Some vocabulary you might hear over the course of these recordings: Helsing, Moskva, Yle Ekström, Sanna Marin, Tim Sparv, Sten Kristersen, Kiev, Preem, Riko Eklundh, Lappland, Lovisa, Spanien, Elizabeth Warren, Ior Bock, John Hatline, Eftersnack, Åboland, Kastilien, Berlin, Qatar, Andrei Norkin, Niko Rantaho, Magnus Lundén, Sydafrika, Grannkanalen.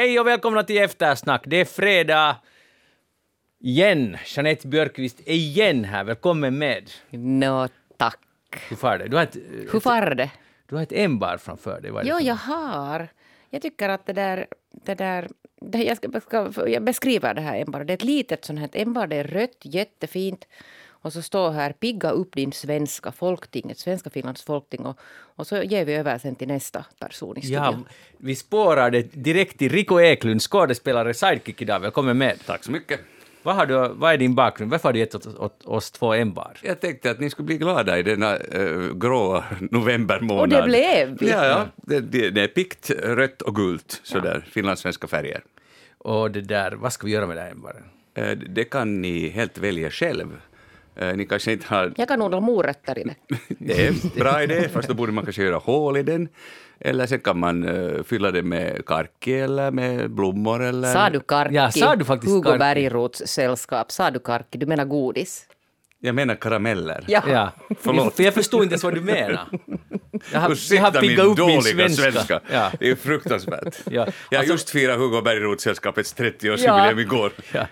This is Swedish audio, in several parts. Hej och välkomna till Eftersnack. Det är fredag igen. Jeanette Björkqvist är igen här. Välkommen med. Nå, tack. Hur far det? Du har ett ämbar framför dig. Jo, jag har. Jag tycker att jag beskriver det här ämbar. Det är ett litet sånt här ämbar. Det är rött, jättefint. Och så står här, pigga upp din svenska folkting, svenska Finlands folkting. Och så ger vi över sen till nästa person i studion. Ja, vi spårar det direkt till Riko Eklundh, skådespelare sidekick idag. Välkommen med. Tack så mycket. Vad är din bakgrund? Varför har du gett åt oss två ämbar? Jag tänkte att ni skulle bli glada i denna grå novembermånad. Och det blev vi. Ja, det är pikt, rött och gult, sådär, ja. Finlandssvenska färger. Och det där, vad ska vi göra med det här ämbaren? Det kan ni helt välja själv. Ni kanske inte har... Jag kan odla morötter i det. Det är bra idé, fast då borde man kanske göra hål i den. Eller så kan man fylla det med karki eller med blommor. Eller... Sa du karki? Ja, sa du faktiskt Hugo Bergerots sällskap. Sa du karki? Du menar godis? Jag menar karameller. Ja. Förlåt. Jag förstår inte ens vad du menar. Jag har piggat upp min svenska. Ja. Det är fruktansvärt. Ja. Alltså, jag just firar Hugo Bergerot-sällskapets 30-årsjubileum igår. Ja.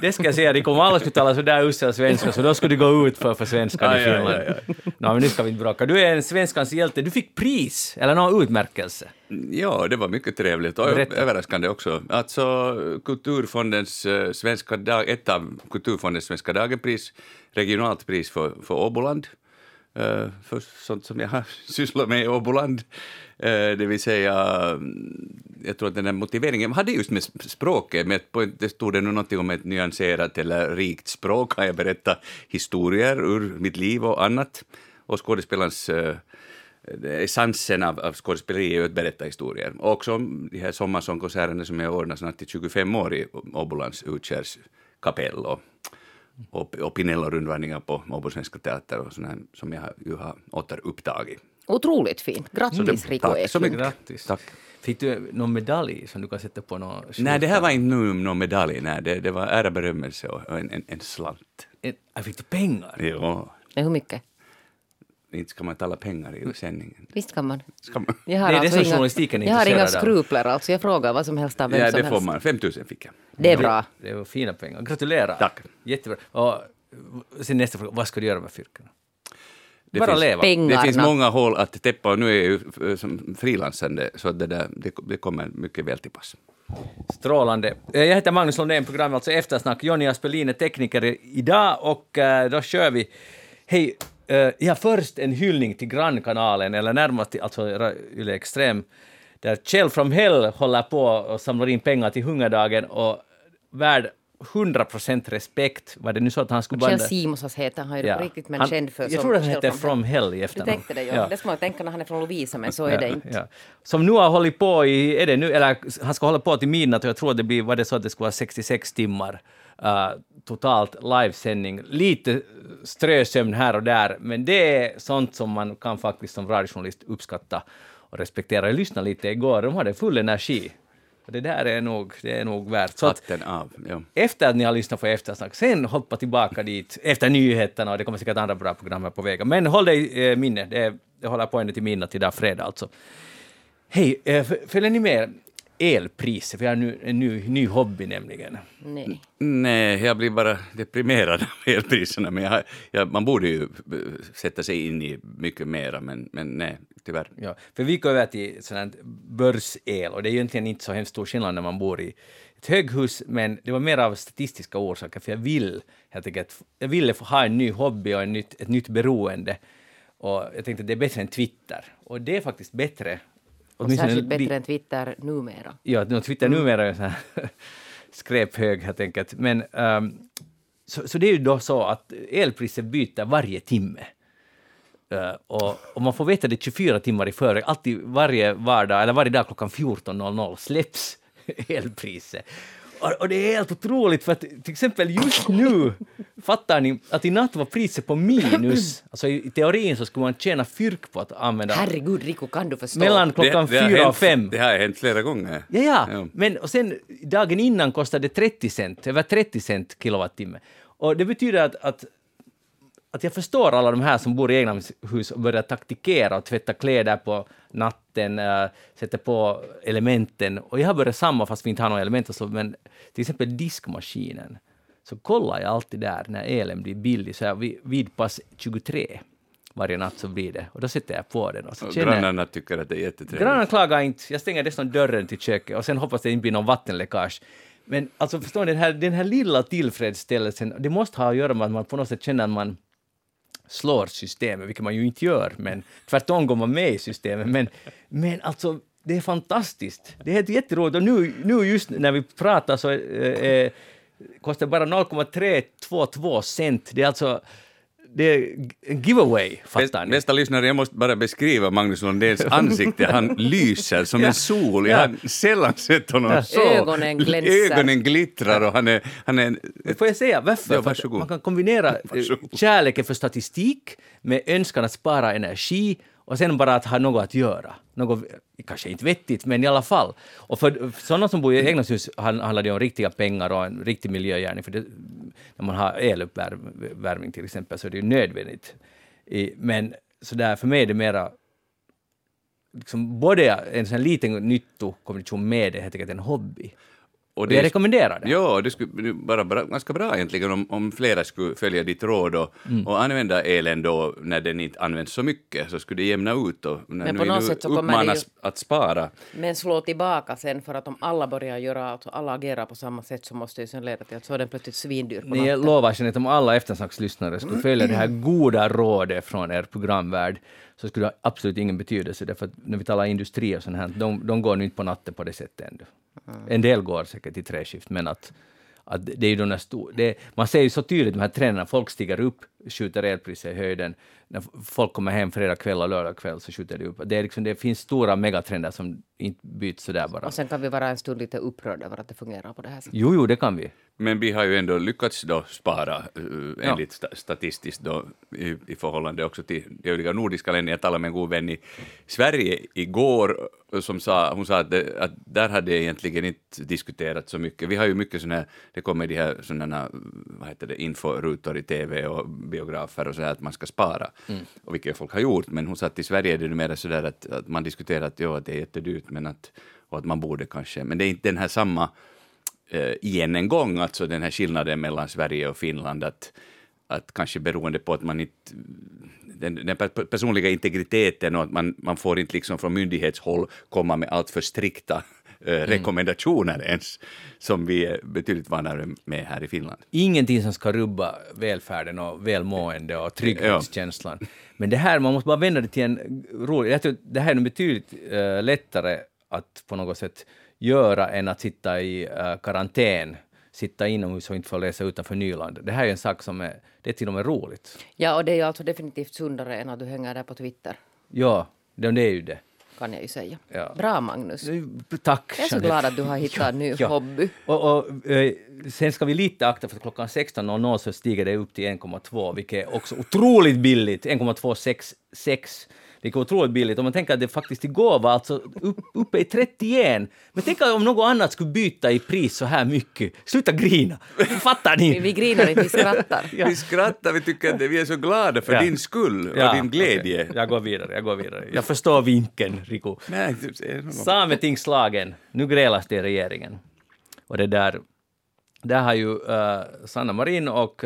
Det ska jag säga, det kommer alla att tala så där usla svenska, så då ska du gå ut för svenska i Finland. Ja. No, men nu ska vi inte bråka. Du är en svenskans hjälte. Du fick pris, eller någon utmärkelse. Ja, det var mycket trevligt och överraskande också. Alltså, Kulturfondens Svenska Dag, ett av Kulturfondens Svenska Dagen-pris, regionalt pris för Åboland. För sånt som jag har sysslat med i Åboland. Det vill säga, jag tror att den här motiveringen hade just med språket, men det stod det någonting om ett nyanserat eller rikt språk. Har jag berättat historier ur mitt liv och annat. Och skådespelarens essensen av skådespeleri är att berätta historier. Och också de här sommarsångkonserterna som jag ordnar snart till 25 år i Åbolands utgärdskapello. Och Pinello-rundvandringar på Åbolandsvenska teater och sådana som jag ju har återupptagit. Otroligt fint. Grattis, Riko Eklundh. Grattis. Tack. Fick du någon medalj som du kan sätta på någon? Nej, det här var inte någon medalj. Nej, det var äraberömmelse och en slant. Jag fick du pengar? Ja. Hur mycket? Inte ska man tala pengar i sändningen. Visst kan man. Jag har, inga skrupler, alltså jag frågar vad som helst av vem som helst. Ja, det får man. 5 000 fick jag. Det är bra. Det var fina pengar. Gratulerar. Tack. Jättebra. Och sen nästa fråga, vad ska du göra med fyrkorna? Bara leva. Pengarna. Det finns många hål att täppa och nu är ju som frilansande, så det kommer mycket väl till pass. Strålande. Jag heter Magnus Lundén, programmet alltså Eftersnack. Johnny Aspelin är tekniker idag och då kör vi. Hej. Ja, först en hyllning till Grannkanalen, eller närmast till alltså, Yle Ekström, där Chell Hell håller på och samlar in pengar till hungerdagen och värd 100% respekt. Var det nu så att han skulle banda? Chell Simosas heter han ju riktigt, men känd för... Jag tror att han heter From Hell i efterhand. Du tänkte det, ja. Det ska man tänka när han är från Lovisa, men så är det inte. Ja. Som nu har hållit på i... Är det nu, eller han ska hålla på till midnatt och jag tror det blir... Var det så att det skulle vara 66 timmar? Totalt livesändning. Lite strösömn här och där, men det är sånt som man kan faktiskt som radiojournalist uppskatta och respektera. Jag lyssnade lite igår, de hade full energi. Det där är nog värt. Så att, efter att ni har lyssnat på Eftersnack, sen hoppa tillbaka dit efter nyheterna, och det kommer säkert andra bra program här på vägen. Men håll dig minne, det håller på ända till midnatt idag fredag alltså. Hej, följer ni med? Elpriser, för jag har en ny hobby nämligen. Nej, jag blir bara deprimerad av elpriserna, men man borde ju sätta sig in i mycket mera, men nej, tyvärr. Ja, för vi går över till sådant här börsel, och det är ju egentligen inte så hemskt stor skillnad när man bor i ett höghus, men det var mer av statistiska orsaker, för jag ville få ha en ny hobby och ett nytt beroende, och jag tänkte att det är bättre än Twitter, och det är faktiskt bättre. Och särskilt bättre än Twitter numera. Ja, Twitter numera är så här skräphög helt enkelt. Men, så det är ju då så att elpriser byter varje timme. Och man får veta det 24 timmar i förväg. Alltid varje dag klockan 14.00 släpps elpriset. Och det är helt otroligt för att till exempel just nu fattar ni att i natt var priset på minus. Alltså i teorin så skulle man tjäna fyrk på att använda... Herregud, Riko, kan du förstå? Mellan klockan 4 och 5. Det har hänt flera gånger. Ja. Men och sen dagen innan kostade det över 30 cent kilowattimme. Och det betyder att att jag förstår alla de här som bor i egna hus och börjar taktikera och tvätta kläder på natten, sätter på elementen. Och jag har börjat samma fast vi inte har några element och så, men till exempel diskmaskinen. Så kollar jag alltid där när elen blir billig. Så här vid pass 23 varje natt så blir det. Och då sitter jag på den. Och så grannarna tycker att det är jättetrevligt. Grannarna klagar inte. Jag stänger dessutom dörren till köket och sen hoppas det inte blir någon vattenläckage. Men alltså förstår ni, den här lilla tillfredsställelsen, det måste ha att göra med att man på något sätt känner att man slår systemet, vilket man ju inte gör, men tvärtom går man med i systemet. Men alltså, det är fantastiskt. Det är helt jätteroligt. Och nu just när vi pratar så kostar bara 0,322 cent. Det är alltså det är en giveaway, fattar ni? Bästa lyssnare, jag måste bara beskriva Magnus Lundéns ansikte. Han lyser som en sol. Jag har sällan sett honom så. Ögonen glittrar och han är... Får jag säga varför? Ja, man kan kombinera kärleken för statistik med önskan att spara energi och sen bara att ha något att göra. Något kanske inte vettigt, men i alla fall. Och för sådana som bor i egna hus handlar det om riktiga pengar och en riktig miljögärning. För det, när man har eluppvärmning till exempel så är det ju nödvändigt. Men så där, för mig är det mera liksom, både en sån liten nyttokombination med det, helt enkelt en hobby. Och jag rekommenderar det. Ja, det skulle vara ganska bra egentligen om flera skulle följa ditt råd och använda elen då när den inte används så mycket, så skulle det jämna ut. Och när men på något sätt så kommer det ju att spara. Men slå tillbaka sen, för att om alla börjar göra, alla agerar på samma sätt, så måste det ju sen leda till att så är den plötsligt svindyr på natten. Jag lovar sen att om alla eftersnackslyssnare skulle följa det här goda rådet från er programvärld, så skulle det absolut ingen betydelse, därför att när vi talar industri och sånt här, de går nu inte på natten på det sättet ändå. En del går säkert i träskift, men att det är ju de där, man ser ju så tydligt de här trenderna, folk stiger upp, skjuter elpriser i höjden, när folk kommer hem fredag kväll och lördag kväll så skjuter det upp. Det är liksom, det finns stora megatrender som inte byts sådär bara. Och sen kan vi vara en stund lite upprörda över att det fungerar på det här sättet. Jo, det kan vi. Men vi har ju ändå lyckats då spara enligt statistiskt då, i förhållande också till de övriga nordiska länder. Jag talade med en god vän i Sverige igår som hon sa att där hade egentligen inte diskuterat så mycket. Vi har ju mycket sådana här, det kommer de här sådana, vad heter det, inforutor i tv och biografer och så här, att man ska spara. Och vilket folk har gjort, men hon sa att i Sverige är det numera sådär att man diskuterar att ja, det är jättedyrt, men att man borde kanske, men det är inte den här samma igen en gång, alltså den här skillnaden mellan Sverige och Finland, att kanske beroende på att man inte den personliga integriteten och att man får inte liksom från myndighetshåll komma med allt för strikta rekommendationer ens, som vi är betydligt vanare med här i Finland. Ingenting som ska rubba välfärden och välmående och trygghetskänslan. Ja. Men det här, man måste bara vända det till en rolig... Jag tror det här är betydligt lättare att på något sätt göra än att sitta i karantän, sitta inomhus och inte få läsa utanför Nyland. Det här är en sak som det är till och med roligt. Ja, och det är ju alltså definitivt sundare än att du hänger där på Twitter. Ja, det är ju det. Kan jag ju säga. Ja. Bra, Magnus. Tack. Jag är så glad att du har hittat en ny hobby. Och sen ska vi lite akta, för klockan 16.00 så stiger det upp till 1,2, vilket är också otroligt billigt. 1,266. Vilket är otroligt billigt. Om man tänker att det faktiskt igår var alltså uppe i 31. Men tänk om något annat skulle byta i pris så här mycket. Sluta grina. Fattar ni? Vi grinar inte, vi skrattar. Ja. Vi skrattar, vi tycker att vi är så glada för din skull och din glädje. Okay. Jag går vidare. Jag förstår vinkeln, Riko. Sametingslagen. Nu grälas det i regeringen. Och det där har ju Sanna Marin och...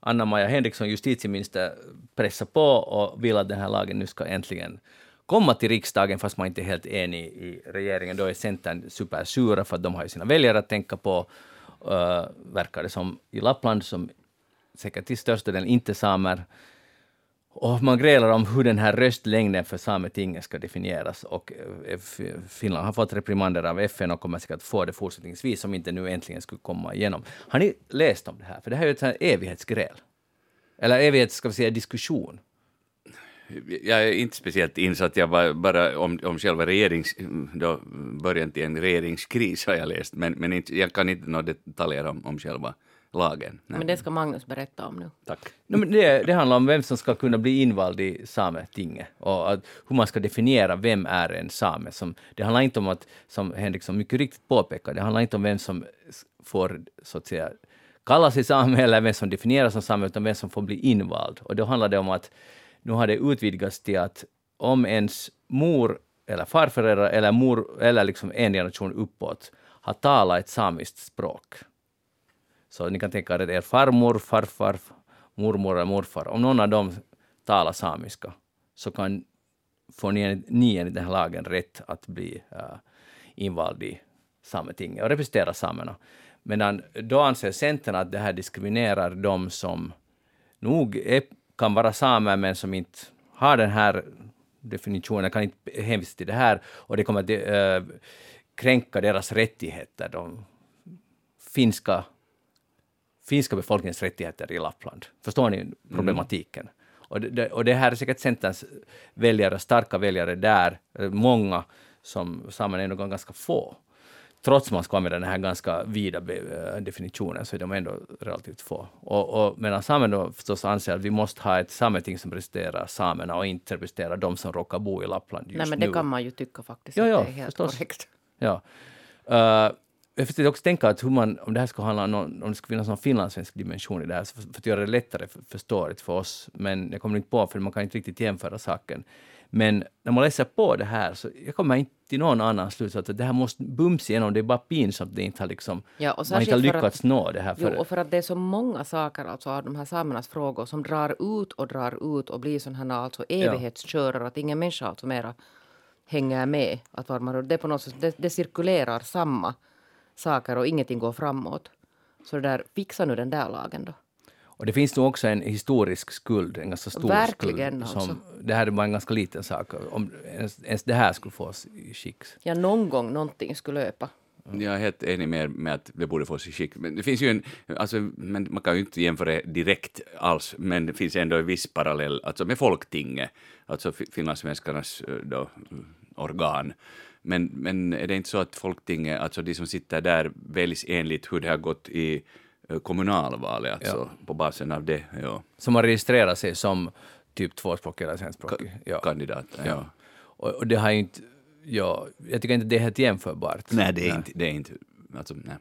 Anna-Maja Henriksson, justitieminister, pressar på och vill att den här lagen nu ska äntligen komma till riksdagen, fast man inte är helt enig i regeringen. Då är Centern supersura, för att de har ju sina väljare att tänka på, verkar det som, i Lappland, som säkert till största delen inte samer. Och man grälar om hur den här röstlängden för Sametinget ska definieras, och Finland har fått reprimander av FN och kommer säkert få det fortsättningsvis, som inte nu äntligen skulle komma igenom. Har ni läst om det här? För det här är ju ett sånt här evighetsgräl. Eller ska vi säga diskussion. Jag är inte speciellt insatt, jag bara om själva då början till en regeringskris har jag läst, men inte, jag kan inte några detaljer om själva lagen. Nej. Men det ska Magnus berätta om nu. Tack. No, men det handlar om vem som ska kunna bli invald i Sametinget och hur man ska definiera vem är en same. Det handlar inte om att, som Henriksson mycket riktigt påpekar, det handlar inte om vem som får, så att säga, kallas i samhället eller vem som definieras som samhället utan vem som får bli invald. Och då handlar det om att nu har det utvidgats till att om ens mor eller farföräldrar eller mor eller liksom en generation uppåt har talat ett samiskt språk. Så ni kan tänka er att er farmor, farfar, mormor eller morfar, om någon av dem talar samiska så kan får ni enligt den här lagen rätt att bli invald i Sametinget och representera samerna. Medan då anser Centern att det här diskriminerar de som nog kan vara samer men som inte har den här definitionen, kan inte hänvisa till det här och det kommer att kränka deras rättigheter, de finska befolkningens rättigheter i Lappland. Förstår ni problematiken? Mm. Och det här är säkert Centerns väljare, starka väljare där, många som samerna är nog ganska få. Trots man ska använda den här ganska vida definitionen så är de ändå relativt få. Och medan samerna förstås anser att vi måste ha ett sameting som representerar samerna och inte representerar de som råkar bo i Lappland just nu. Nej, men det nu kan man ju tycka faktiskt. Ja, det är helt korrekt. Ja. Jag försöker också tänka att hur man, om det här ska handla om det ska finnas någon finlandssvensk dimension i det här så för att göra det lättare förståeligt för oss, men jag kommer inte på för man kan inte riktigt jämföra saken. Men när man läser på det här så jag kommer inte till någon annan slutsats att det här måste bums igenom, det är bara pinsamt att det inte har liksom, ja, och man inte har lyckats nå det här för. Jo, och för att det är så många saker alltså av de här samernas frågor som drar ut och blir sådana här alltså evighetskörare att ingen människa alltså mera hänger med att var man, det på något sätt det cirkulerar samma saker och ingenting går framåt. Så det där, fixa nu den där lagen då. Och det finns nog också en historisk skuld, en ganska stor verkligen skuld. Som, det här var en ganska liten sak. Om ens det här skulle få i skick. Ja, någon gång någonting skulle löpa. Jag är helt enig med att det borde få sig skick. Men det finns ju men man kan ju inte jämföra direkt alls, men det finns ändå en viss parallell alltså med folktinget, alltså finlandssvenskarnas då, organ. Men är det inte så att folktinget, alltså de som sitter där väljs enligt hur det har gått i kommunalvalet, alltså på basen av det. Ja. Som har registrerat sig som typ tvåspråkig eller svenskspråkig. Kandidat, ja. Och det har inte, jag tycker inte det är helt jämförbart. Nej, det är inte alltså, nej.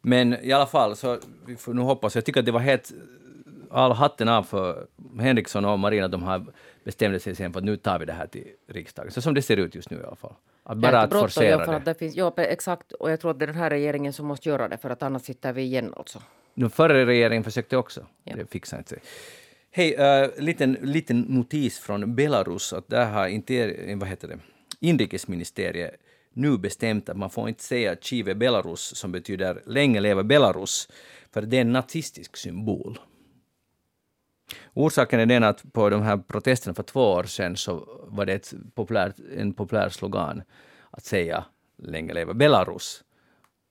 Men i alla fall, så vi får nu hoppas, jag tycker att det var helt all hatten av för Henriksson och Marina, de har bestämt sig sen för att nu tar vi det här till riksdagen. Så som det ser ut just nu i alla fall. Att bara att forcera det. Ja, exakt. Och jag tror att det är den här regeringen som måste göra det, för att annars sitter vi igen också. Den förra regeringen försökte också. Ja. Det fixade inte sig. Hej, liten notis från Belarus. Att där har inrikesministeriet nu bestämt att man får inte säga Chive Belarus, som betyder länge leva Belarus, för det är en nazistisk symbol. Orsaken är den att på de här protesterna för 2 år sedan så var det en populär slogan att säga länge leva Belarus.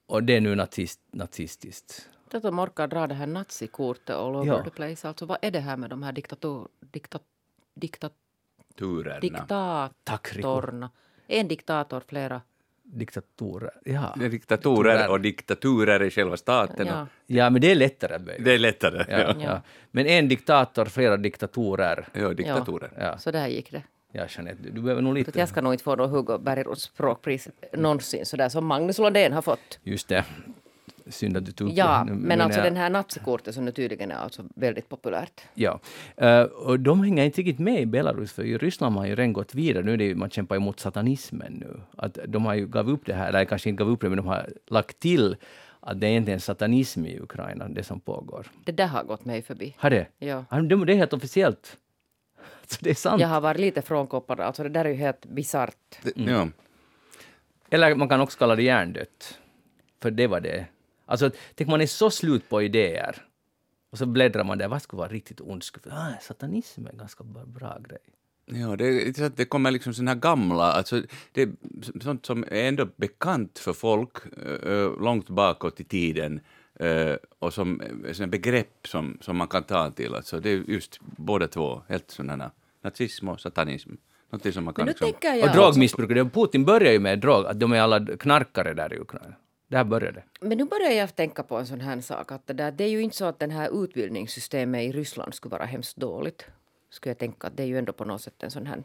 Och det är nu nazistiskt. Det är orkar dra det här nazikortet all over the place. Alltså vad är det här med de här diktatorerna? En diktator, flera. Diktatorer, ja. Diktatorer och diktaturer i själva staten. Ja. Ja, men det är lättare. Det är lättare, ja. Men en diktator, flera diktatorer. Ja, diktatorer. Ja. Så där gick det. Ja, Jeanette, du behöver nog lite. Jag ska nog inte få någon Hugo Bergerots språkpris någonsin, sådär som Magnus Lundén har fått. Just det. Synd att du tog upp. Ja, men alltså den här nazikorten som nu tydligen är alltså väldigt populärt. Ja, och de hänger inte riktigt med i Belarus, för i Ryssland har ju redan gått vidare. Nu är det ju, man kämpar emot satanismen nu. Att de har ju gav upp det här, eller kanske inte gav upp det, men de har lagt till att det är inte en satanism i Ukraina, det som pågår. Det där har gått mig förbi. Har det? Ja. Det är helt officiellt. Alltså, det är sant. Jag har varit lite frånkopplad, alltså det där är ju helt bizarrt. Mm. Ja. Eller man kan också kalla det hjärndött. För det var det. Alltså, tänk man är så slut på idéer och så bläddrar man där, vad skulle vara riktigt ondskap? Satanism är en ganska bra grej. Ja, det kommer liksom sådana här gamla, alltså det är sånt som är ändå bekant för folk långt bakåt i tiden och som sådana begrepp som man kan ta till. Alltså det är just båda två, helt sådana nazism och satanism. Någonting som man kan liksom... Och drogmissbruk, Putin börjar ju med drog, att de är alla knarkare där i Ukraina. Där började. Men nu börjar jag tänka på en sån här sak. Att det är ju inte så att den här utbildningssystemet i Ryssland skulle vara hemskt dåligt. Skulle jag tänka att det är ju ändå på något sätt en sån här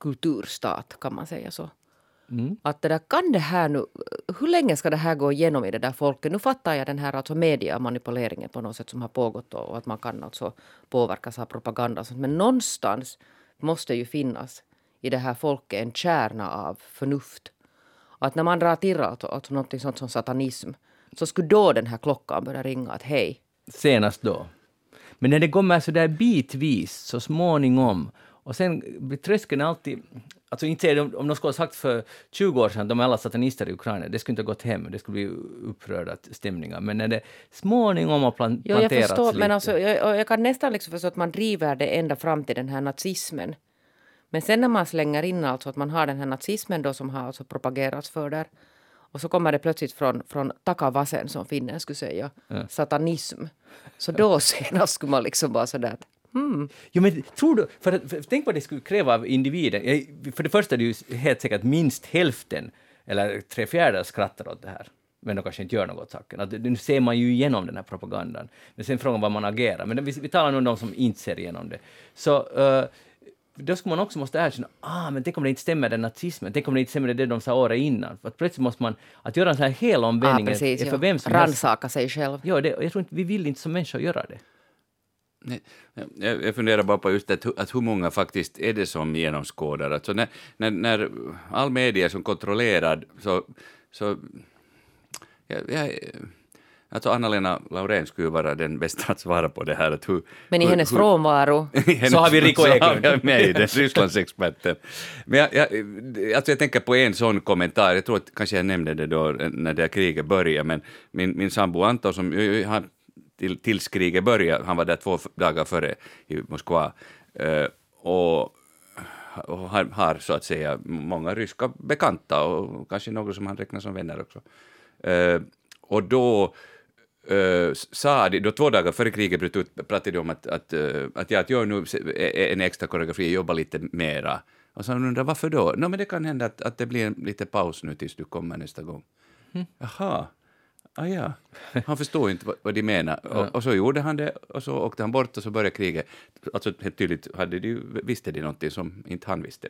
kulturstat, kan man säga så. Att det där, kan det här nu, hur länge ska det här gå igenom i det där folket? Nu fattar jag den här alltså mediemanipuleringen på något sätt som har pågått och att man kan alltså påverkas av propaganda. Men någonstans måste ju finnas i det här folket en kärna av förnuft. Att när man drar till att något sånt som satanism, så skulle då den här klockan börja ringa att hej. Senast då. Men när det kommer så där bitvis, så småningom, och sen blir tröskeln alltid... Alltså inte om de skulle ha sagt för 20 år sedan de är alla satanister i Ukraina, det skulle inte ha gått hem, det skulle bli upprörda stämningar. Men när det småningom har planterats lite... Jag förstår, lite. Men alltså, jag kan nästan liksom förstå att man driver det ända fram till den här nazismen. Men sen när man slänger in alltså att man har den här nazismen då som har alltså propagerats för där, och så kommer det plötsligt från takavasen som finnen skulle säga, satanism. Så då senast skulle man liksom bara sådär... Jo, men tror du, för tänk vad det skulle kräva av individen. För det första är det ju helt säkert minst hälften eller 3/4 skrattar åt det här, men de kanske inte gör något åt saken. Att, nu ser man ju igenom den här propagandan, men sen frågan vad man agerar. Men vi talar nu om de som inte ser igenom det. Så då skulle man också måste erkänna, men det kommer inte stämma den nazismen, det kommer inte stämma det de sa året innan. För att plötsligt måste man, att göra en sån här hel omvändning precis, för vem som rannsaka sig själv. Ja, det, jag tror inte, vi vill inte som människor göra det. Nej, jag funderar bara på just det, att hur många faktiskt är det som genomskådar. Alltså när all media är som kontrollerad, så alltså Anna-Lena Laurén skulle vara den bästa att svara på det här. Att men i hennes frånvaro så har vi Riko Eklundh med, den Rysslandsexperten. Men jag tänker på en sån kommentar. Jag tror att kanske jag nämnde det då när det här kriget började, men min sambo Anton som han tills kriget började, han var där 2 dagar före i Moskva, och han har så att säga många ryska bekanta och kanske några som han räknar som vänner också. Och då sa de, då 2 dagar före kriget bröt ut, pratade de om att jag gör nu en extra koreografi, jobbar lite mera. Och så undrar varför då? Nej, men det kan hända att det blir en liten paus nu tills du kommer nästa gång. Jaha. Ja. Han förstod inte vad de menar. Och så gjorde han det, och så åkte han bort och så började kriget. Alltså helt tydligt visste de någonting som inte han visste.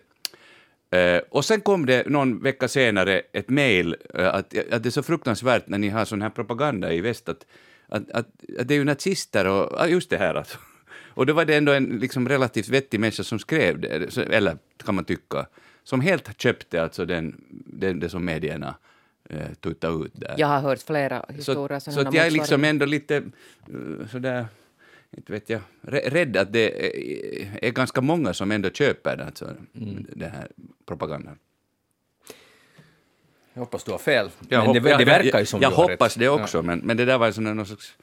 Och sen kom det någon vecka senare ett mejl att det är så fruktansvärt när ni har sån här propaganda i väst att det är ju nazister och just det här alltså. Och då var det ändå en liksom relativt vettig människa som skrev det, eller kan man tycka, som helt köpte alltså det som medierna tutta ut där. Jag har hört flera historier. Så att jag är liksom ändå lite sådär, inte vet jag, rädd att det är ganska många som ändå köper alltså, den här propagandan. Jag hoppas du har fel. Det verkar ju som jag hoppas rätt. Det också, ja. Men det där var som någon slags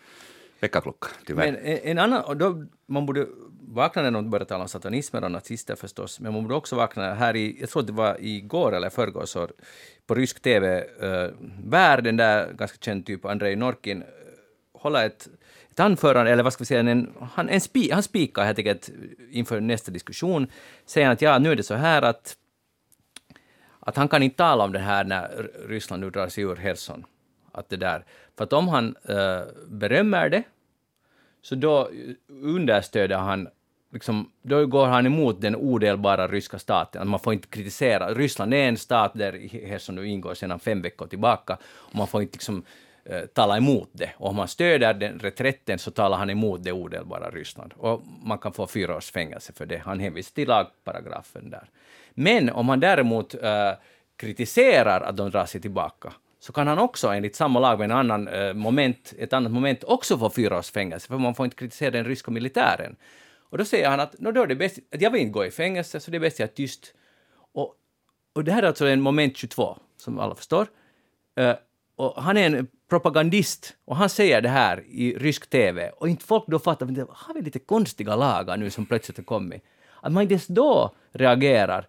väckarklocka, tyvärr. Men en annan, då, man borde vakna när de började tala om satanismen och nazister förstås, men man borde också vakna här jag tror det var igår eller förrgår så på rysk TV var den där ganska känd typ Andrei Norkin hålla ett anförande, eller vad ska vi säga, han spikar helt enkelt inför nästa diskussion, säger att nu är det så här att han kan inte tala om det här när Ryssland nu drar sig ur Helsing, att det där, för att om han berömmer det så då understöder han liksom, då går han emot den odelbara ryska staten. Man får inte kritisera. Ryssland är en stat där som nu ingår sedan 5 veckor tillbaka. Och man får inte liksom, tala emot det. Och om man stöder den reträtten så talar han emot det odelbara Ryssland. Och man kan få 4 års fängelse för det. Han hänvisar till lagparagrafen där. Men om han däremot kritiserar att de drar sig tillbaka, så kan han också enligt samma lag med en annan, ett annat moment också få 4 års fängelse. För man får inte kritisera den ryska militären. Och då säger han att då är det bäst, att jag vill inte gå i fängelse, så det är bäst jag är tyst. Och det här är alltså en moment 22, som alla förstår. Och han är en propagandist, och han säger det här i rysk TV. Och inte folk då fattar, men har vi lite konstiga lagar nu som plötsligt har kommit? Att man inte då reagerar,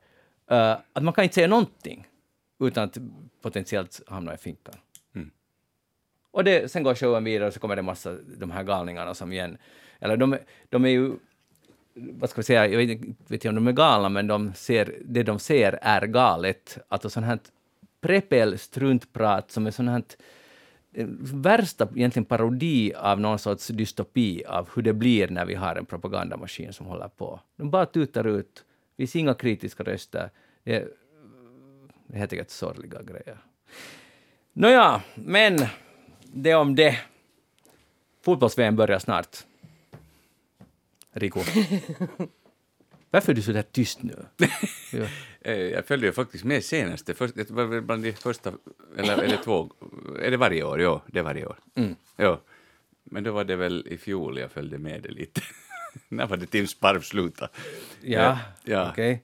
att man kan inte säga någonting utan att potentiellt hamna i finkan. Och sen går showen vidare och så kommer det en massa de här galningarna som igen... Eller de är ju... Vad ska vi säga, jag vet inte om de är galna, men det de ser är galet. Alltså sån här prepel struntprat som är sån här värsta egentligen parodi av någon sorts dystopi av hur det blir när vi har en propagandamaskin som håller på. De bara tutar ut, vi ser inga kritiska röster. Det här tycker jag är sorgliga grejer. Nåja, men det om det. Fotbolls-VM börjar snart. Riko. Varför är du så där tyst nu? Ja. Jag följde ju faktiskt med senaste. Det var bland de första, eller två. Är det varje år? Ja, det är varje år. Mm. Ja. Men då var det väl i fjol jag följde med det lite. När var det Tim Sparv sluta? Ja. Okej. Okay.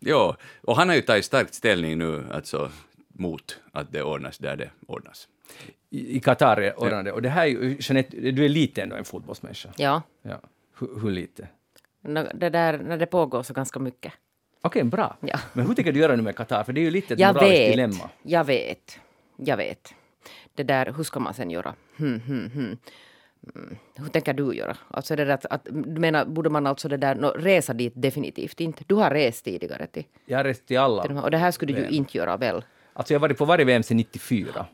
Ja, och han har ju tagit starkt ställning nu alltså, mot att det ordnas där det ordnas. I Qatar ordnade. Och det här är ju, Jeanette, du är lite ändå en fotbollsmänniska. Ja. Hur lite? Det där, när det pågår så ganska mycket. Okej, bra. Ja. Men hur tänker du göra nu med Qatar? För det är ju lite ett moraliskt dilemma. Jag vet. Det där, hur ska man sen göra? Hur tänker du göra? Alltså det där, du menar, borde man alltså det där, resa dit definitivt inte? Du har rest tidigare till. Jag har rest till alla. Och det här skulle du ju inte göra väl? Alltså jag har varit på varje VM sedan 94.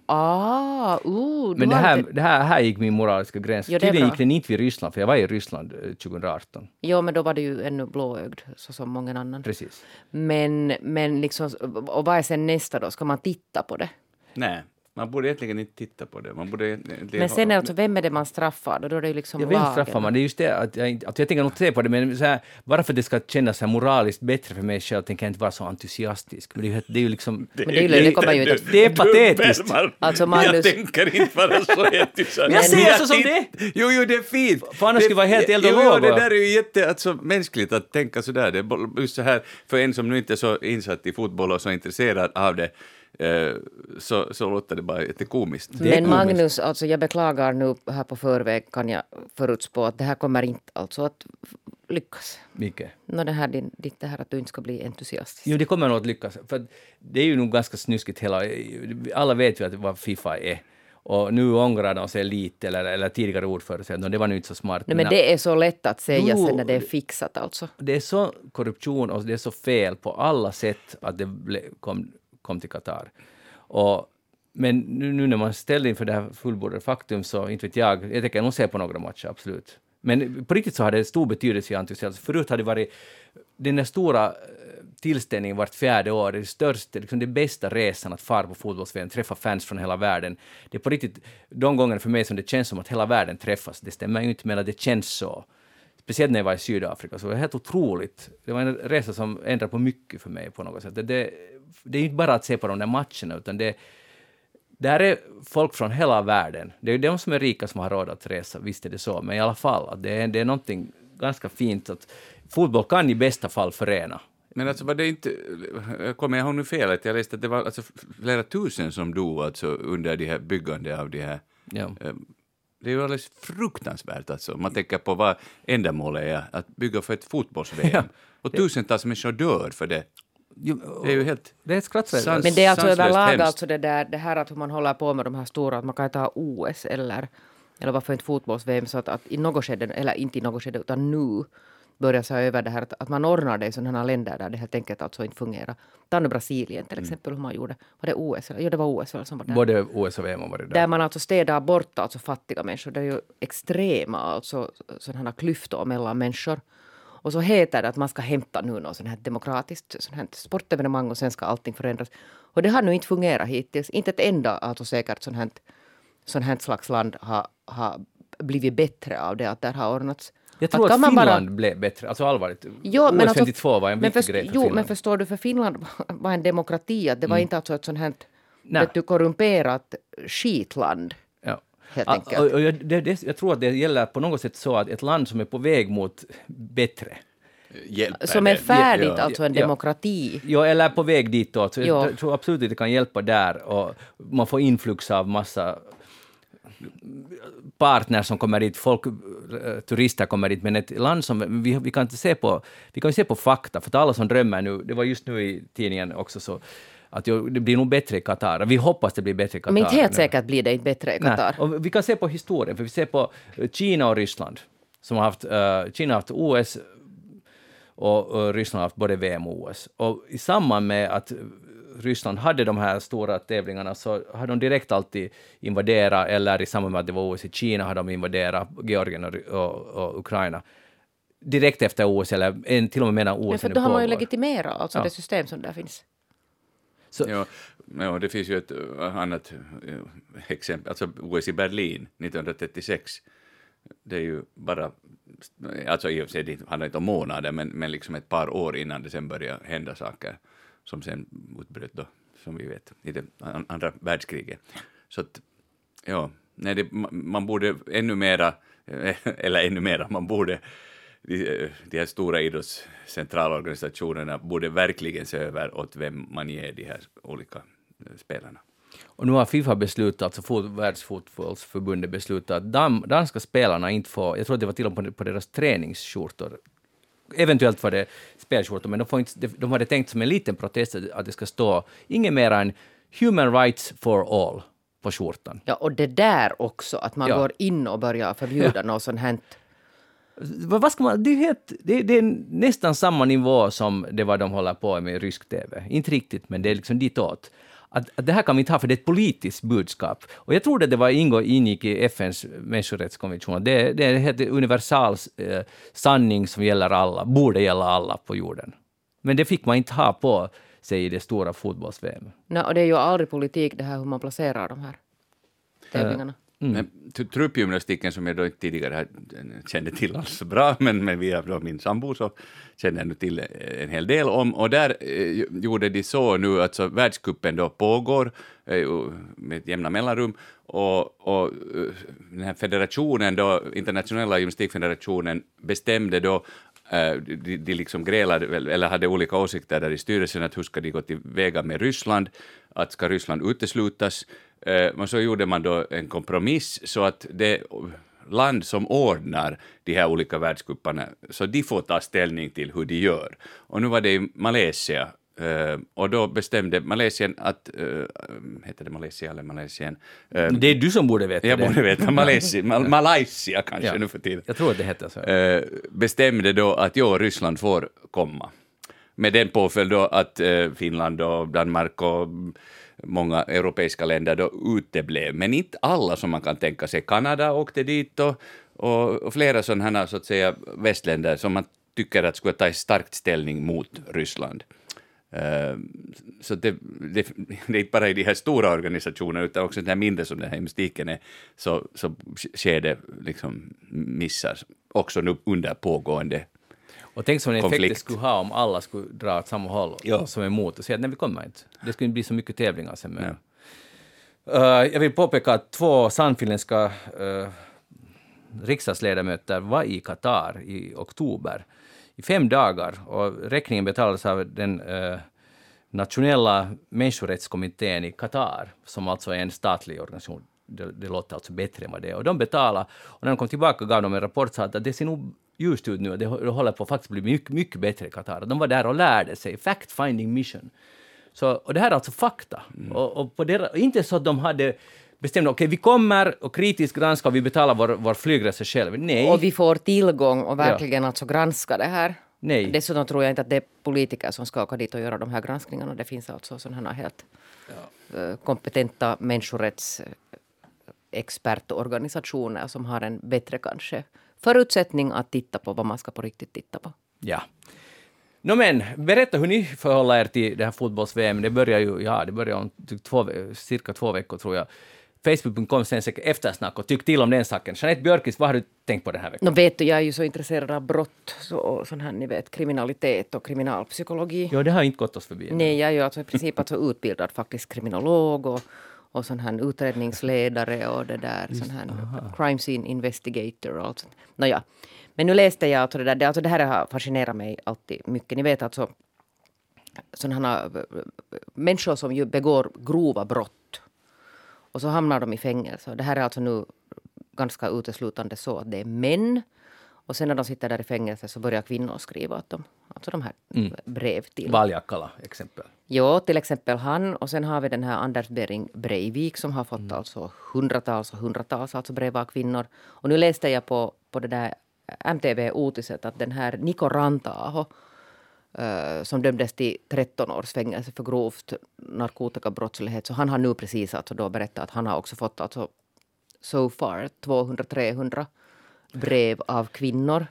Men det här gick min moraliska gräns. Jo, tydligen gick den inte vid Ryssland, för jag var i Ryssland 2018. Jo, men då var det ju ännu blåögd, så som många annan. Precis. Men liksom, och vad är sen nästa då? Ska man titta på det? Nej, man borde egentligen inte titta på det. Man borde men sen är det alltså, vem är det man straffar? Då är det ju liksom lagen. Vem straffar man? Det är just det, att jag tänker nog se på det, men så här, varför det ska kännas så här moraliskt bättre för mig själv, tänker jag inte vara så entusiastisk. Men det är ju liksom... Det kommer ju inte att... Det är patetiskt. Alltså, Magnus... Jag tänker inte vara så entusiastisk. Men jag säger så som det. Jo, det är fint. För annars skulle vara helt eld och låg. Det där är ju jättemänskligt att tänka sådär. Det är just så här, för en som nu inte är så insatt i fotboll och så intresserad av det, så låter det bara jättekomiskt. Men Magnus, alltså jag beklagar nu här på förväg, kan jag förutspå att det här kommer inte alltså att lyckas. Vilket? No, det här att du inte ska bli entusiastisk. Jo, det kommer nog att lyckas. För det är ju nog ganska snuskigt hela... Alla vet ju vad FIFA är. Och nu ångrar de sig lite, eller tidigare ordförande, det var nu inte så smart. Nej, men det är så lätt att säga sen när det är fixat alltså. Det är så korruption och det är så fel på alla sätt att det kom till Qatar. Men nu när man ställer inför det här fullbordade faktum, så inte vet jag tänker nog se på några matcher, absolut. Men på riktigt så har det stor betydelse i entusiasm. Förut hade det varit den där stora tillställningen vart fjärde år, det största, liksom det bästa resan att fara på fotbolls-VM, träffa fans från hela världen. Det är på riktigt, de gångerna för mig som det känns som att hela världen träffas, det stämmer ju inte, men det känns så. Speciellt när jag var i Sydafrika, så det var helt otroligt. Det var en resa som ändrade på mycket för mig på något sätt. Det är inte bara att se på de där matcherna, utan där är folk från hela världen. Det är ju de som är rika som har råd att resa, visst är det så. Men i alla fall, att det är någonting ganska fint att fotboll kan i bästa fall förena. Men alltså var det inte, kommer jag ihåg nu fel, att jag läste att det var alltså flera tusen som dog alltså, under det här byggande av det här... Ja. Det är ju alldeles fruktansvärt alltså. Man tänker på vad ändamålet är att bygga för ett fotbolls-VM. Ja. Och tusentals människor dör för det. Det är ju helt... Det är skrattsvärt. Men det är alltså överlag alltså det här att hur man håller på med de här stora, att man kan ta OS eller varför inte fotbolls-VM, så att i något skede, eller inte i något skede utan nu börjar sig över det här att man ordnar det i sådana här länder där det helt enkelt alltså inte fungerar. Ta nu Brasilien till exempel, hur man gjorde. Var det OS? Ja, det var OS som var där. Både OS och VM var det där. Där man alltså städar bort alltså fattiga människor. Det är ju extrema alltså sådana här klyftor mellan människor. Och så heter det att man ska hämta nu något sådant här demokratiskt sådant här sportevenemang och sen ska allting förändras. Och det har nu inte fungerat hittills. Inte ett enda alltså säkert sådant här slags land har blivit bättre av det att det har ordnats. Jag tror att Finland blev bättre, alltså allvarligt. Jo, men alltså, 52 var en viktig grej för Finland. Men förstår du, för Finland var en demokrati, att det var inte alltså ett sånt här korrumperat skitland. Ja. Helt enkelt. Och jag tror att det gäller på något sätt så att ett land som är på väg mot bättre. Som är färdigt, alltså en demokrati. Ja, eller på väg dit då. Jag tror absolut att det kan hjälpa där. Och man får influx av massa... partner som kommer dit, folk, turister kommer dit, men ett land som vi kan inte se på, vi kan ju se på fakta, för att alla som drömmer nu, det var just nu i tidningen också så, att det blir nog bättre i Qatar. Vi hoppas det blir bättre i Qatar. Men helt säkert blir det inte bättre i Qatar. Och vi kan se på historien, för vi ser på Kina och Ryssland, som har haft, Kina har haft OS och Ryssland har haft både VM och OS. Och i samband med att Ryssland hade de här stora tävlingarna, så har de direkt alltid invaderat, eller i samband med att det var OS i Kina har de invaderat Georgien och Ukraina. Direkt efter OS, eller till och med medan OS. Men för då har man ju legitimerat alltså det system som där finns. Så... Ja, det finns ju ett annat exempel, alltså OS i Berlin 1936. Det är ju bara, alltså i och för sig det handlar inte om månader, men liksom ett par år innan det sen börjar hända saker som sen utbröt då, som vi vet, i det andra världskriget. Så att, ja, nej, det, man borde ännu mera, eller ännu mera, man borde, de här stora idrottscentralorganisationerna borde verkligen se över åt vem man ger de här olika spelarna. Och nu har FIFA beslutat, alltså världsfotbollsförbundet beslutat att danska spelarna inte får, jag tror att det var till och med på deras träningsskjortor, eventuellt var det spelskjortor, men de får inte, de hade tänkt som en liten protest att det ska stå inget mer än human rights for all på skjortan. Ja, och det där också, att man går in och börjar förbjuda något sånt här. Vad ska man, det är nästan samma nivå som det vad de håller på med rysk TV. Inte riktigt, men det är liksom ditåt. Att det här kan vi inte ha, för det är ett politiskt budskap. Och jag tror att det var ingick i FNs människorättskonvention. Det är en universal sanning som gäller alla, borde gälla alla på jorden. Men det fick man inte ha på sig i det stora fotbolls-VM. Nej, och det är ju aldrig politik det här hur man placerar de här tävlingarna. Men truppgymnastiken som jag då tidigare kände till alls så bra, men vi har då min sambo så känner jag nu till en hel del om. Och där gjorde de så nu, alltså världscupen då pågår med jämna mellanrum och den här federationen då, internationella gymnastikfederationen bestämde då, de liksom grälade eller hade olika åsikter där i styrelsen att hur ska de gå till väga med Ryssland, att ska Ryssland uteslutas. Men så gjorde man då en kompromiss så att det land som ordnar de här olika världscuparna, så de får ta ställning till hur de gör. Och nu var det i Malaysia, och då bestämde Malaysia att, heter det Malaysia eller Malaysia? Det är du som borde veta jag det. Jag borde veta, Malaysia kanske nu för tiden. Jag tror att det heter så. Bestämde då att Ryssland får komma. Med den påföljd då att Finland och Danmark och många europeiska länder då uteblev. Men inte alla som man kan tänka sig. Kanada åkte dit och flera sådana här så att säga västländer som man tycker att skulle ta i starkt ställning mot Ryssland. Så det är inte bara i de här stora organisationerna utan också den här mindre som den här mystiken är, så sker det liksom missar också nu under pågående. Och tänk som en effekt det skulle ha om alla skulle dra åt samma håll som emot och säga att nej, vi kommer inte. Det skulle bli så mycket tävlingar sen. Men... jag vill påpeka att 2 sannfinländska riksdagsledamöter var i Qatar i oktober i 5 dagar. Och räkningen betalades av den nationella människorättskommittén i Qatar, som alltså är en statlig organisation. Det låter alltså bättre än vad det är. Och de betalade, och när de kom tillbaka gav de en rapport så att det ser nog just ut nu, det håller på att faktiskt bli mycket, mycket bättre i Qatar. De var där och lärde sig, fact-finding mission. Så, och det här är alltså fakta. Och på det, inte så att de hade bestämt, okej, vi kommer och kritiskt granska och vi betalar vår flygresa själv. Nej. Och vi får tillgång och verkligen alltså granska det här. Nej. Dessutom tror jag inte att det är politiker som ska åka dit och göra de här granskningarna. Det finns alltså sådana här helt kompetenta människorättsexpertorganisationer som har en bättre kanske förutsättning att titta på vad man ska på riktigt titta på. Ja. Nå men, berätta hur ni förhåller er till det här fotbolls-VM. Det börjar ju, det börjar om cirka 2 veckor tror jag. Facebook.com sen eftersnack och tyck till om den saken. Jeanette Björkqvist, vad har du tänkt på den här veckan? No, vet du, jag är ju så intresserad av brott och sån här, ni vet, kriminalitet och kriminalpsykologi. Ja, det har inte gått oss förbi. Nej, jag är ju alltså i princip alltså utbildad faktiskt kriminolog och sån här utredningsledare och det där, sån här crime scene investigator och allt sånt. Nåja, men nu läste jag alltså det där. Alltså det här har fascinerat mig alltid mycket. Ni vet alltså, sån här människor som ju begår grova brott och så hamnar de i fängelse. Det här är alltså nu ganska uteslutande så att det är män. Och sen när de sitter där i fängelse så börjar kvinnor skriva åt dem. Alltså de här brev till. Valjakala, exempel. Ja, till exempel han. Och sen har vi den här Anders Behring Breivik som har fått alltså hundratals alltså brev av kvinnor. Och nu läste jag på det där MTV-otiset att den här Niko Rantaho som dömdes till 13 års fängelse för grovt narkotikabrottslighet. Så han har nu precis alltså då berättat att han har också fått alltså so far 200-300 brev av kvinnor.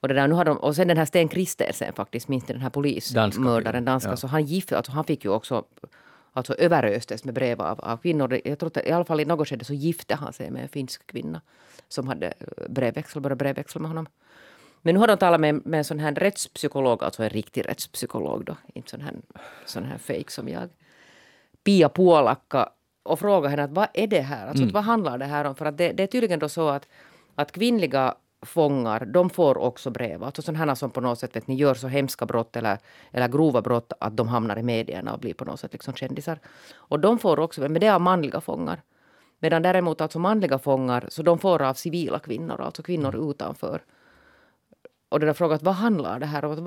Och, det där, nu har de, och sen den här Sten Kristersen faktiskt, minst den här polismördaren danska, ja. Så han gifte, alltså han fick ju också, alltså överöstes med brev av kvinnor. Jag tror att i alla fall i något skede så gifte han sig med en finsk kvinna som hade brevväxel med honom. Men nu har de talat med en sån här rättspsykolog, alltså en riktig rättspsykolog då, inte sån här fake som jag. Pia Puolakka, och fråga henne att vad är det här? Alltså vad handlar det här om? För att det är tydligen då så att kvinnliga fångar, de får också brev. Alltså sådana som på något sätt, vet ni, gör så hemska brott eller grova brott att de hamnar i medierna och blir på något sätt liksom kändisar. Och de får också, men det är manliga fångar. Medan däremot alltså manliga fångar, så de får av civila kvinnor, alltså kvinnor utanför. Och det där frågat, vad handlar det här om?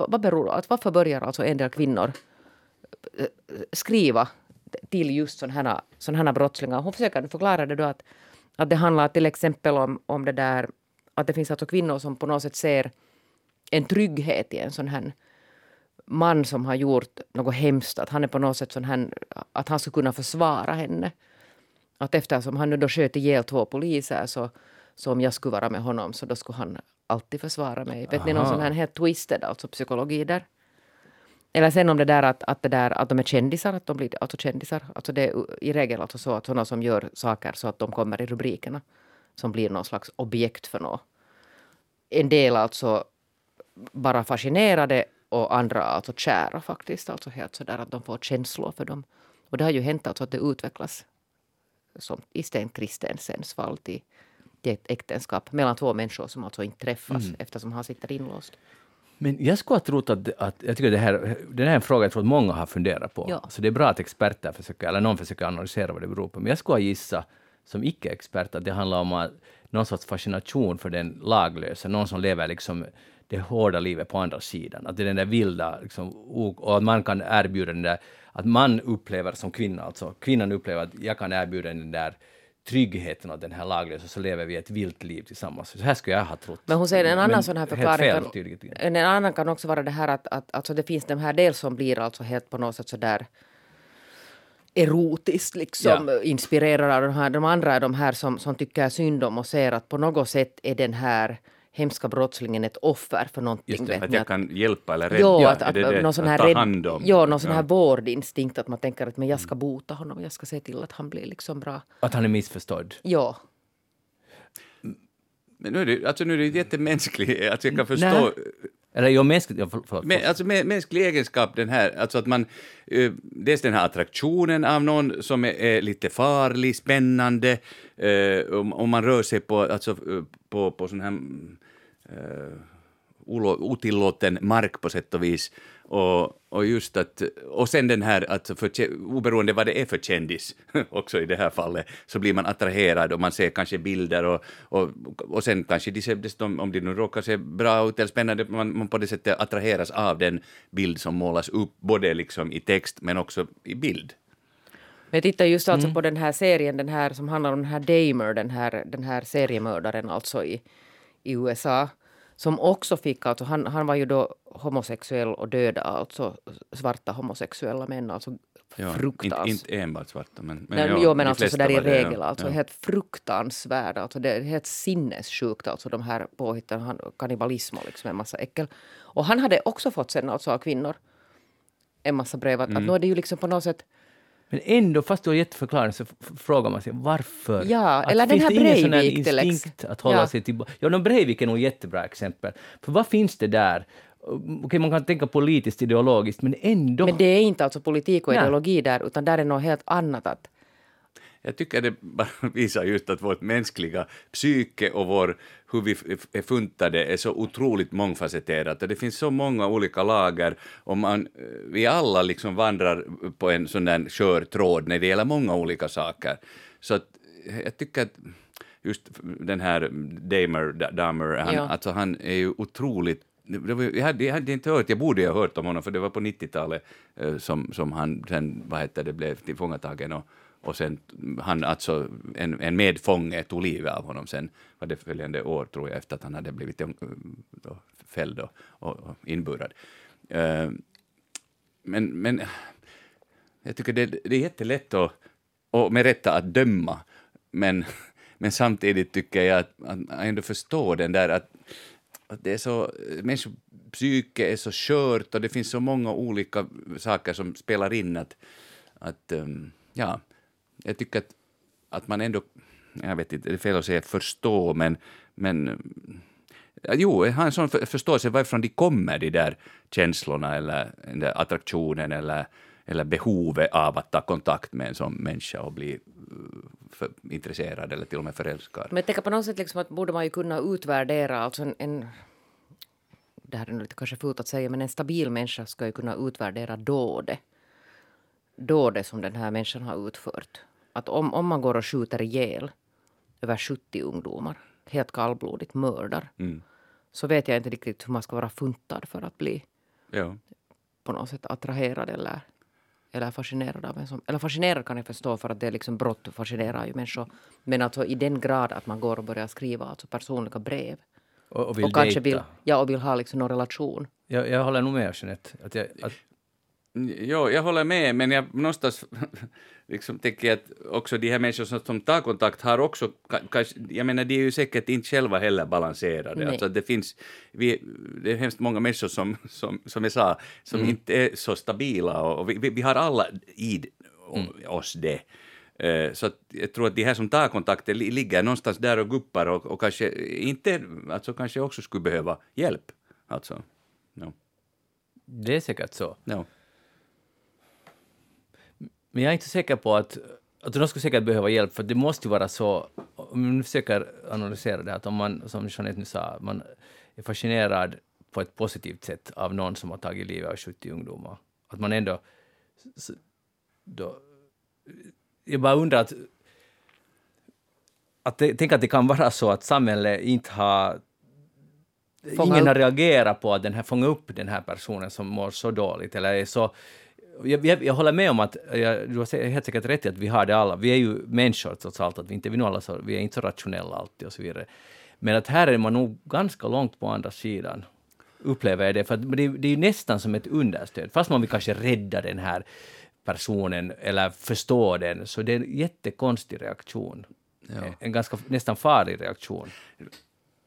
Varför börjar alltså en del kvinnor skriva till just sådana här brottslingar? Hon försöker förklara det då att det handlar till exempel om det där att det finns alltså kvinnor som på något sätt ser en trygghet i en sån här man som har gjort något hemskt, att han är på något sätt sån här, att han skulle kunna försvara henne. Att eftersom han nu då sköt ihjäl 2 poliser, så om jag skulle vara med honom så då skulle han alltid försvara mig. Vet ni, någon sån här helt twisted, alltså psykologi där. Eller sen om det där att de är kändisar, att de blir alltså kändisar. Alltså det är i regel alltså så att sådana som gör saker så att de kommer i rubrikerna. Som blir någon slags objekt för något. En del alltså bara fascinerade och andra alltså kära faktiskt. Alltså helt sådär att de får känslor för dem. Och det har ju hänt alltså att det utvecklas som i Sten Kristensens fall till ett äktenskap mellan 2 människor som alltså inte träffas eftersom han sitter inlåst. Men jag skulle ha trott att jag tycker den här frågan jag tror att många har funderat på. Ja. Så det är bra att experter försöker, eller någon försöker analysera vad det beror på. Men jag skulle ha gissa som icke-expert att det handlar om någon sorts fascination för den laglösa, någon som lever liksom det hårda livet på andra sidan. Att det är den där vilda, liksom, och att man kan erbjuda den där, att man upplever som kvinna, alltså kvinnan upplever att jag kan erbjuda den där tryggheten av den här laglösa, så lever vi ett vilt liv tillsammans. Så här skulle jag ha trott. Men hon säger en annan sån här förklaring. En annan kan också vara det här att alltså det finns den här del som blir alltså helt på något sätt så där erotiskt liksom, inspirerar av de här. De andra är de här som tycker synd om och ser att på något sätt är den här hemska brottslingen ett offer för någonting. Just det, vet att jag kan hjälpa eller rädda. Jo, att ta hand om. Jo, någon sån här vårdinstinkt att man tänker att men jag ska bota honom, jag ska se till att han blir liksom bra. Att han är missförstådd. Ja. Men nu är det jättemänskligt att jag kan förstå. Eller mänsklig egenskap, den här, alltså att man dels den här attraktionen av någon som är lite farlig, spännande, om man rör sig på sån här otillåten mark på sätt och vis, och just att, och sen den här, alltså oberoende vad det är för kändis också i det här fallet, så blir man attraherad och man ser kanske bilder och sen kanske om det nu råkar se bra ut eller spännande, man på det sättet attraheras av den bild som målas upp, både liksom i text men också i bild. Men jag tittar just alltså på den här serien, den här som handlar om den här Dahmer, den här seriemördaren alltså i USA, som också fick, alltså han var ju då homosexuell och döda alltså svarta homosexuella män, alltså fruktansvärt. Inte enbart svarta, men alltså sådär i regel, alltså helt fruktansvärda, alltså det är helt sinnessjukt, alltså de här påhittarna, kannibalism och liksom en massa äckel. Och han hade också fått sen alltså av kvinnor en massa brev att nu är det ju liksom på något sätt. Men ändå, fast du har gett förklaring, så frågar man sig varför. Ja, eller den här Breivik till exempel. Finns det ingen sån instinkt att hålla sig tillbaka? Ja, Breivik är nog jättebra exempel. För vad finns det där? Okej, man kan tänka politiskt, ideologiskt, men ändå. Men det är inte alltså politik och ideologi där, utan där är något helt annat. Jag tycker det bara visar just att vårt mänskliga psyke och hur vi är funtade är så otroligt mångfacetterat. Och det finns så många olika lager och vi alla liksom vandrar på en sån där körtråd när det gäller många olika saker. Så att, jag tycker att just den här Dahmer alltså han är ju otroligt. Jag hade inte hört, jag borde ha hört om honom, för det var på 90-talet som han sen, blev tillfångatagen och sen han, alltså en medfånge tog livet av honom. Sen var det följande år, tror jag, efter att han hade blivit fälld och inburad. Men jag tycker det är jättelätt och med rätta att döma. Men samtidigt tycker jag att man ändå förstår den där att att det är så, människors psyke är så skört och det finns så många olika saker som spelar in att ja, jag tycker att man ändå, jag vet inte, det är fel att säga förstå, men jo, ha en sån förståelse varifrån de kommer, de där känslorna eller den där attraktionen eller behovet av att ta kontakt med en sån människa och bli intresserad eller till och med förälskad. Men jag tänker på något sätt liksom att borde man ju kunna utvärdera, alltså en det här är nog lite kanske fult att säga, men en stabil människa ska ju kunna utvärdera dådet som den här människan har utfört. Att om man går och skjuter ihjäl över 70 ungdomar, helt kallblodigt mördar, så vet jag inte riktigt hur man ska vara funtad för att bli på något sätt attraherad eller fascinerad av en som... Eller fascinerad kan jag förstå, för att det är liksom brott och fascinerar ju människor. Men alltså i den grad att man går och börjar skriva alltså personliga brev. Och vill dejta. Och vill ha liksom någon relation. Jag håller nog med, Jeanette. Jo, jag håller med, men jag någonstans liksom tänker jag att också de här människorna som tar kontakt har också, kanske, jag menar, de är ju säkert inte själva heller balanserade. Alltså det finns, det är hemskt många människor som jag sa, som inte är så stabila och vi har alla i oss det. Så att jag tror att de här som tar kontakter ligger någonstans där och guppar och kanske inte, alltså kanske också skulle behöva hjälp. Alltså, det är säkert så. Ja. Men jag är inte säker på att de skulle säkert behöva hjälp, för det måste ju vara så, om man försöker analysera det, att om man, som Jeanette nu sa, man är fascinerad på ett positivt sätt av någon som har tagit livet av 70 ungdomar. Att man ändå... jag bara undrar tänk att det kan vara så att samhället inte har... Ingen har reagerat på att fånga upp den här personen som mår så dåligt eller är så... Jag håller med om att du har helt säkert rätt i att vi har det alla. Vi är ju människor trots allt, att vi är inte så rationella alltid och så vidare. Men att här är man nog ganska långt på andra sidan, upplever jag det. För att det är ju nästan som ett understöd. Fast man vill kanske rädda den här personen eller förstå den, så det är en jättekonstig reaktion. Ja. En ganska nästan farlig reaktion.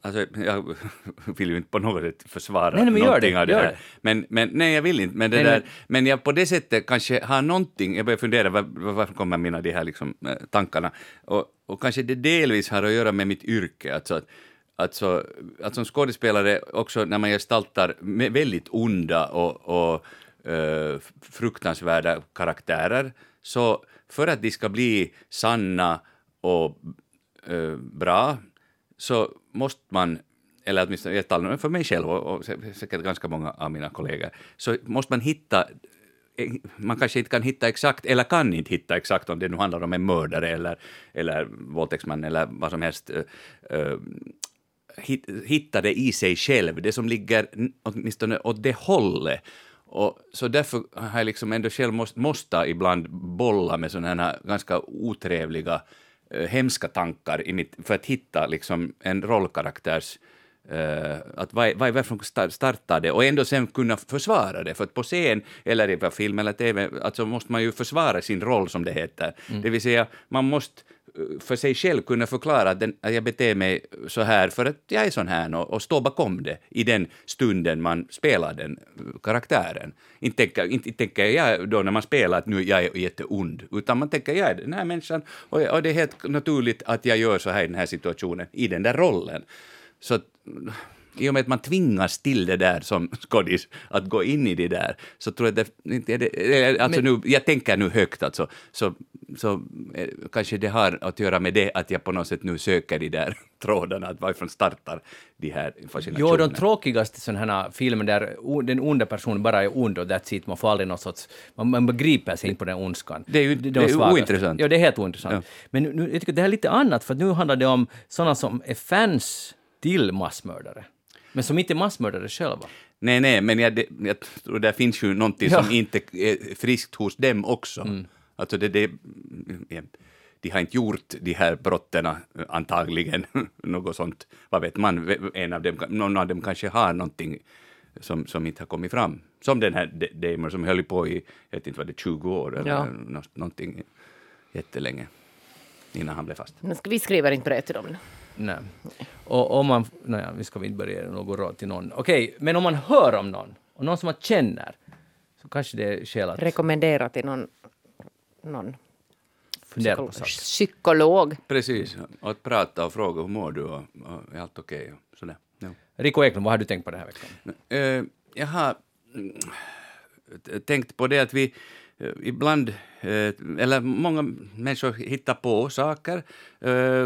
Alltså, jag vill ju inte på något sätt försvara någonting av det här. Men nej, jag vill inte. Men jag på det sättet kanske har någonting... Jag börjar fundera, varför kommer mina de här liksom, tankarna? Och kanske det delvis har att göra med mitt yrke. Att som skådespelare också, när man gestaltar väldigt onda och fruktansvärda karaktärer, så för att de ska bli sanna och bra... så måste man, eller åtminstone jag talar för mig själv och säkert ganska många av mina kollegor, så måste man hitta, man kanske inte kan hitta exakt, eller kan inte hitta exakt om det nu handlar om en mördare eller våldtäktsman eller vad som helst, hitta det i sig själv, det som ligger åtminstone åt det hållet. Och så därför har jag liksom ändå själv måste ibland bolla med sådana här ganska otrevliga hemska tankar för att hitta liksom en rollkaraktärs att varför starta det och ändå sen kunna försvara det, för att på scen eller i film eller tv, alltså måste man ju försvara sin roll, som det heter, det vill säga man måste för sig själv kunna förklara att jag beter mig så här för att jag är sån här och stå bakom det i den stunden man spelar den karaktären. Inte tänker jag då när man spelar att nu jag är jätteond, utan man tänker jag är den här människan och det är helt naturligt att jag gör så här i den här situationen, i den där rollen. Så att, i och med att man tvingas till det där som skådis, att gå in i det där, så tror jag det alltså nu, jag tänker nu högt alltså, så kanske det har att göra med det att jag på något sätt nu söker de där trådarna, att varifrån startar de här fascinationerna. Jo, de tråkigaste sådana här filmer där den onda personen bara är ond och that's it, man får aldrig något sorts, man begriper sig in på den ondskan. Det är ju ointressant. Ja, det är helt ointressant. Ja. Men nu, jag tycker det här är lite annat, för nu handlar det om sådana som är fans till massmördare. Men som inte massmördare själva. Nej, men jag tror det finns ju någonting som inte är friskt hos dem också. Alltså de har inte gjort de här brotterna antagligen, något sånt, vad vet man, någon av dem kanske har någonting som inte har kommit fram. Som den här Dahmer som höll på i, jag vet inte vad det, 20 år eller någonting jättelänge innan han blev fast. Men vi skriver inte på det till dem nu. Nej. Och om man... Naja, vi ska inte börja något råd till någon. Okej, men om man hör om någon, och någon som man känner, så kanske det är skäl att... Rekommendera till någon psykolog. Precis, att prata och fråga hur mår du och är allt okej. Sådär. Ja. Riko Eklundh, vad har du tänkt på den här veckan? Jag har tänkt på det att vi ibland, eller många människor hittar på saker,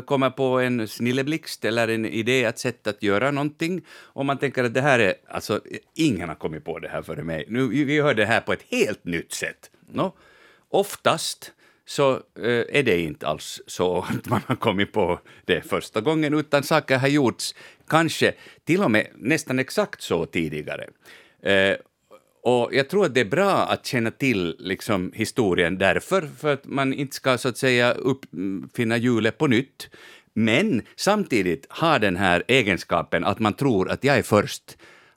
kommer på en snilleblixt eller en idé, ett sätt att göra någonting, och man tänker att det här är, alltså ingen har kommit på det här före mig, nu, vi gör det här på ett helt nytt sätt. No? Oftast så är det inte alls så att man har kommit på det första gången, utan saker har gjorts kanske till och med nästan exakt så tidigare. Och jag tror att det är bra att känna till liksom historien därför, för att man inte ska så att säga uppfinna hjulet på nytt. Men samtidigt har den här egenskapen att man tror att jag är först,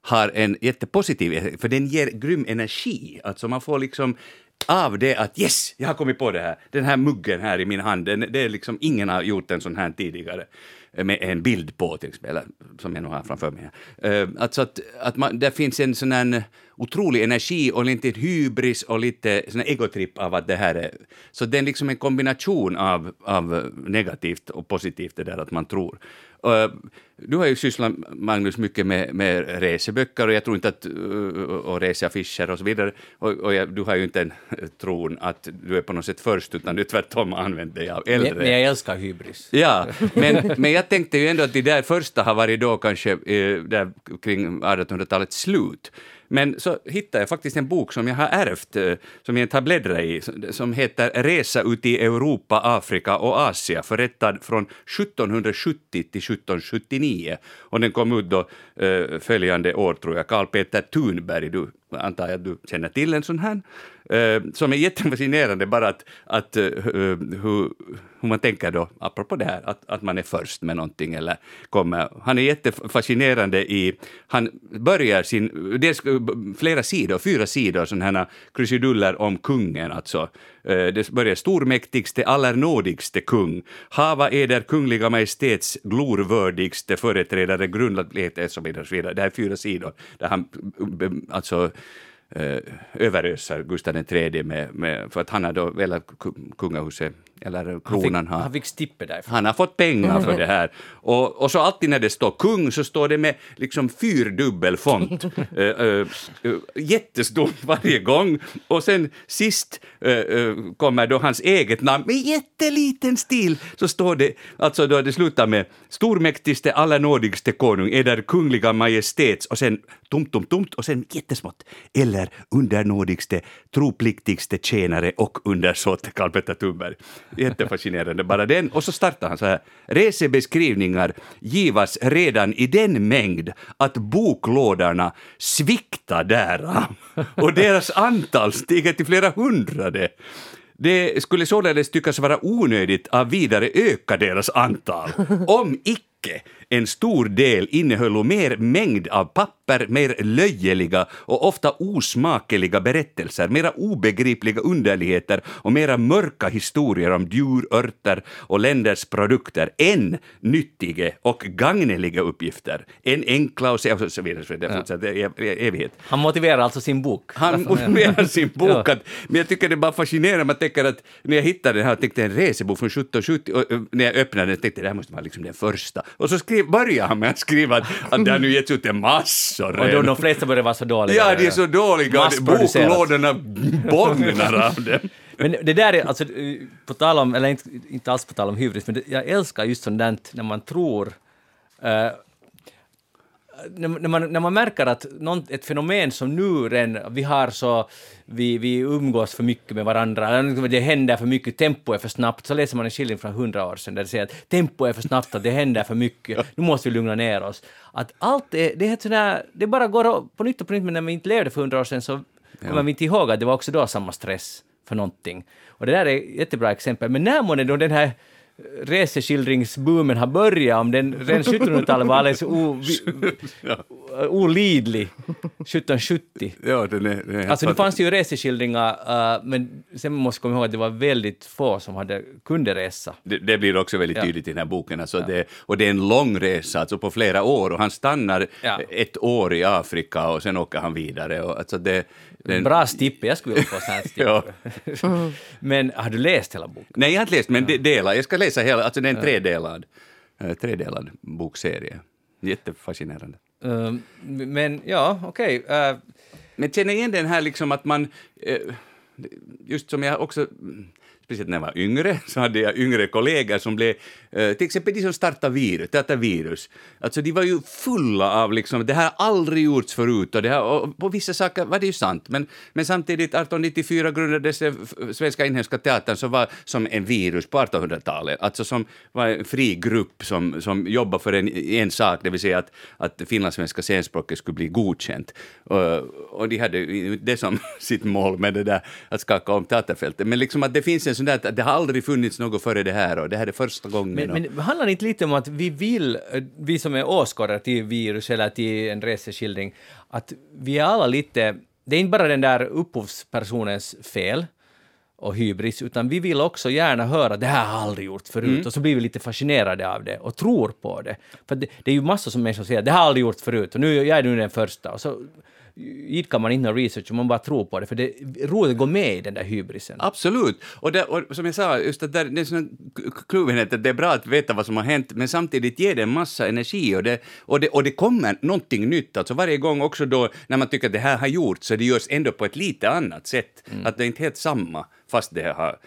har en jättepositiv, för den ger grym energi. Alltså man får liksom av det att yes, jag har kommit på det här. Den här muggen här i min hand, det är liksom ingen har gjort en sån här tidigare. Med en bild på till exempel, som jag nog har framför mig här. Alltså att man, där finns en sån här otrolig energi och lite hybris och lite sån här egotripp av att det här är. Så det är liksom en kombination av negativt och positivt, det där att man tror. Du har ju sysslat, Magnus, mycket med reseböcker, och jag tror inte att och reseaffischer och så vidare, och du har ju inte en tron att du är på något sätt först, utan du tvärtom använder dig av äldre. Men jag älskar hybris. Ja, men jag tänkte ju ändå att det där första har varit då kanske där kring 1800-talets slut. Men så hittade jag faktiskt en bok som jag har ärvt, som jag inte har bläddrat i, som heter Resa ut i Europa, Afrika och Asien, förrättad från 1770 till 1779. Och den kom ut då följande år, tror jag. Karl Peter Thunberg, du antar jag att du känner till en sån här, som är jättefascinerande bara att hur man tänker då, apropå det här, att man är först med någonting eller kommer. Han är jättefascinerande han börjar sin, dels flera sidor, 4 sidor sådana här krusiduller om kungen, alltså. Det börjar stormäktigste, allernådigste kung. Hava eder kungliga majestäts glorvördigste företrädare, grundlaglighet och så vidare. Det här är 4 sidor där han alltså överösar Gustav III med för att han har då väl kungahuset eller kronan har. Han fick stippe där. Han har fått pengar för det här. Och så alltid när det står kung så står det med liksom 4-dubbel font. Jättestort varje gång. Och sen sist kommer då hans eget namn med jätteliten stil. Så står det, alltså då det slutar med stormäktigste, allernådigste konung, eder kungliga majestäts, och sen tomt och sen jättesmått. Eller undernådigste, tropliktigste tjänare och undersåte Karl Petter Thunberg. Jättefascinerande bara den. Och så startar han så här. Resebeskrivningar givas redan i den mängd att boklådorna sviktar därav. Och deras antal stiger till flera hundrade. Det skulle således tyckas vara onödigt att vidare öka deras antal. Om icke en stor del innehöll mer mängd av papper, mer löjeliga och ofta osmakeliga berättelser, mera obegripliga underligheter och mera mörka historier om djur, örter och länders produkter än nyttiga och gagneliga uppgifter. En enkla och så vidare. Så evighet. Han motiverar alltså sin bok. Han motiverar sin bok. Men jag tycker det är bara fascinerande. Man tänker att när jag hittade den här, jag tänkte en resebok från 1770, och när jag öppnade den tänkte jag, det här måste vara liksom den första. Och så börjar han med att skriva att det har nu getts ut en massor. Och de flesta börjar vara så dåliga. Ja, det är så dåliga. Boklådorna bågnar av dem. Men det där är, alltså, på tal om, eller inte alls på tal om hybris, men jag älskar just sådant när man tror, när man märker att ett fenomen som nu vi har så, vi umgås för mycket med varandra, det händer för mycket, tempo är för snabbt, så läser man en skildring från 100 år sedan där det säger att tempo är för snabbt, att det händer för mycket, nu måste vi lugna ner oss. Att allt är, det är sådär, det bara går på nytt, men när vi inte levde för 100 år sedan så kommer vi inte ihåg att det var också då samma stress för någonting. Och det där är ett jättebra exempel, men när man är då den här reseskildringsboomen har börjat, om den redan 1700-talet var alldeles olidlig 1770. Ja, den är alltså det fanns ju reseskildringar, men sen måste komma ihåg att det var väldigt få som kunde resa. Det blir också väldigt tydligt i den här boken. Alltså och det är en lång resa, alltså på flera år, och han stannar ett år i Afrika och sen åker han vidare. Och alltså en bra stippe, jag skulle vilja få sån här stippe. Men har du läst hela boken? Nej, jag har inte läst, men delar. Jag ska läsa hela, alltså det är en tredelad bokserie. Jättefascinerande. Men ja, okej. Men känner igen den här liksom att man, just som jag också, speciellt när jag var yngre, så hade jag yngre kollegor som blev, till exempel de som startade virus. Alltså de var ju fulla av liksom, det här har aldrig gjorts förut, och på vissa saker var det ju sant. Men samtidigt 1894 grundades svenska inhemska teatern, som var som en virus på 1800-talet. Alltså som var en fri grupp som jobbade för en sak, det vill säga att finlandssvenska scenspråket skulle bli godkänt. Och de hade det som sitt mål med det där, att skaka om teaterfältet. Men liksom att det finns en sån där, att det har aldrig funnits något före det här, och det här är första gången. Men handlar det inte lite om att vi som är åskådare till virus eller till en reseskildring, att vi är alla lite, det är inte bara den där upphovspersonens fel och hybris, utan vi vill också gärna höra det här har aldrig gjort förut, och så blir vi lite fascinerade av det och tror på det. För det är ju massor som människor säger, det har aldrig gjort förut, och jag är nu den första, och så idkar man inte någon research, man bara tror på det, för det är roligt att gå med i den där hybrisen. Absolut, och som jag sa, just att det är sån kluvenhet att det är bra att veta vad som har hänt, men samtidigt ger det en massa energi, och det kommer någonting nytt, alltså varje gång också då, när man tycker att det här har gjorts, så det görs ändå på ett lite annat sätt, att det är inte helt samma, fast det har.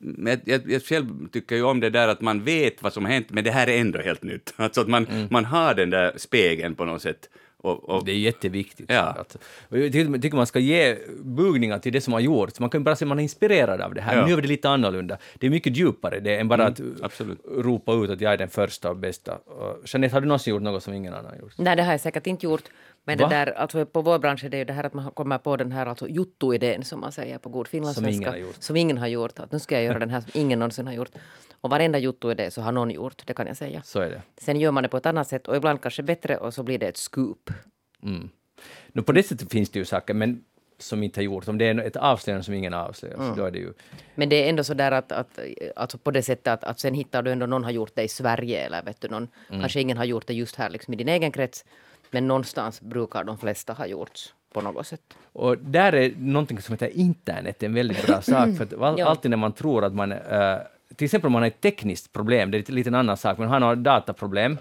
Men jag själv tycker ju om det där att man vet vad som har hänt, men det här är ändå helt nytt, alltså att man har den där spegeln på något sätt. Och det är jätteviktigt. Ja. Jag tycker man ska ge bugningar till det som har gjorts. Man kan bara se att man är inspirerad av det här. Ja. Nu är det lite annorlunda. Det är mycket djupare det än bara att ropa ut att jag är den första och bästa. Jeanette, har du någonsin gjort något som ingen annan har gjort? Nej, det har jag säkert inte gjort. Men det där, alltså på vår bransch är det ju det här att man kommer på den här alltså, juttu-idén som man säger på god finlandssvenska. Som ingen har gjort. Att nu ska jag göra den här som ingen någonsin har gjort. Och varenda juttu-idé så har någon gjort, det kan jag säga. Så är det. Sen gör man det på ett annat sätt och ibland kanske bättre, och så blir det ett scoop. Mm. Nu, på det sättet finns det ju saker men som inte har gjort. Om det är ett avslöjande som ingen avslöjar så då är det ju... Men det är ändå så där att alltså på det sättet att sen hittar du ändå någon har gjort det i Sverige eller vet du, någon, kanske ingen har gjort det just här liksom, i din egen krets. Men någonstans brukar de flesta ha gjorts på något sätt. Och där är någonting som heter internet en väldigt bra sak. För att alltid när man tror att man... till exempel om man har ett tekniskt problem, det är lite en annan sak. Men han har dataproblem.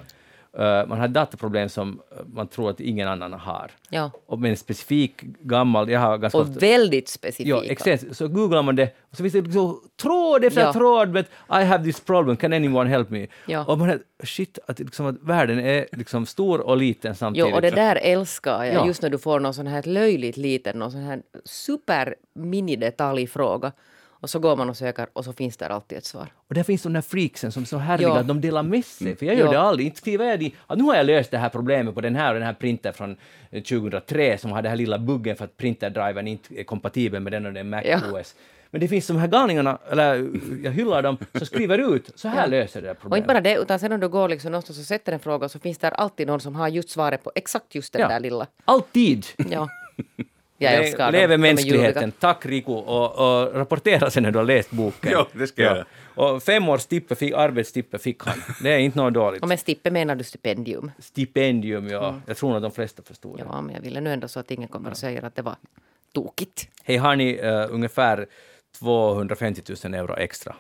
Man har dataproblem som man tror att ingen annan har. Ja. Och med en specifik gammal... Jag har ganska och ofta, väldigt specifika. Ja, exakt. Så googlar man det. Och så finns det så, tråd efter tråd. But I have this problem. Can anyone help me? Ja. Och man shit, att, liksom, att världen är liksom stor och liten samtidigt. Ja, och det där älskar jag. Ja. Just när du får någon sån här löjligt liten, någon sån här super mini-detaljfråga. Och så går man och söker och så finns det alltid ett svar. Och där finns de där freaksen som så härliga att de delar med sig. För jag gör det aldrig. Inte skriver jag det. Nu har jag löst det här problemet på den här printer från 2003 som har den här lilla buggen för att printerdriven inte är kompatibel med den och den Mac OS. Men det finns de här galningarna, eller jag hyllar dem, som skriver ut, så här löser det problemet. Och inte bara det, utan sen om du går liksom någonstans och sätter en fråga så finns det alltid någon som har just svaret på exakt just den där lilla. Alltid! Ja. Jag lever mänskligheten. Tack Riko, och rapportera sen när du har läst boken. Jo, det ska jag. Och 5 års arbetstippe fick han. Det är inte något dåligt. Och med stippe menar du stipendium? Stipendium, ja. Mm. Jag tror att de flesta förstår det. Ja, men jag ville nu ändå så att ingen kommer att säga att det var tokigt. Hej, har ni ungefär 250 000 euro extra?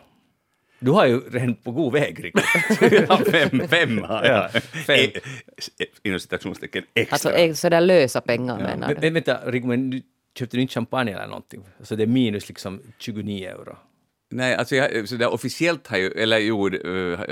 Du har ju redan på god väg, Riko. Fem har jag. Inom citationstecken extra. Alltså sådär lösa pengar menar du. Men vänta, Riko, men du köpte inte champagne eller någonting? Så det är minus liksom 29 euro. Nej, alltså jag, så där officiellt har ju, eller jo,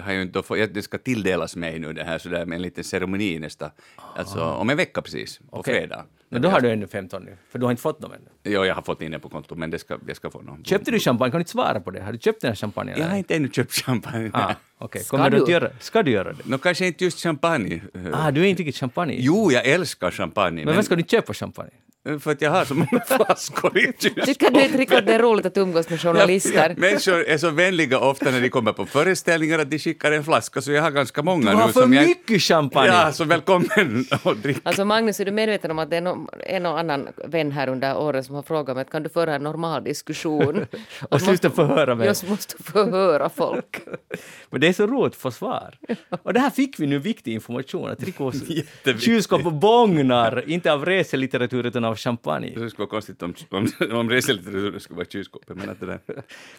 har ju inte fått, det ska tilldelas mig nu det här sådär med en liten ceremoni nästa, alltså om en vecka precis, på fredag. Men då har du ännu 15 nu, för du har inte fått dem ännu. Ja, jag har fått in det på konto, men jag ska få någon. Köpte du champagne? Kan du inte svara på det? Har du köpt den här champagne? Eller? Jag har inte ännu köpt champagne. Okej. Kommer du göra? Ska du göra det? No, kanske inte just champagne. Du är inte riktigt champagne. Jo, jag älskar champagne. Men vad ska du köpa champagne? För att jag har så många flaskor i Tyskland. Tycker du inte Rickard, det är roligt att umgås med journalister? Ja, människor är så vänliga ofta när de kommer på föreställningar att de skickar en flaska, så jag har ganska många nu. Du har för mycket champagne. Ja, så välkommen att dricka. Alltså Magnus, är du medveten om att det är en och annan vän här under åren som har frågat mig, kan du föra en normal diskussion? Och sluta förhöra mig. Jag måste förhöra folk. Men det är så roligt försvar. Och det här fick vi nu viktig information, att Rickos kylskåp bångnar, inte av reselitteratur utan av champagne. Det skulle vara konstigt om reselitteratur skulle vara kylskåpet. Men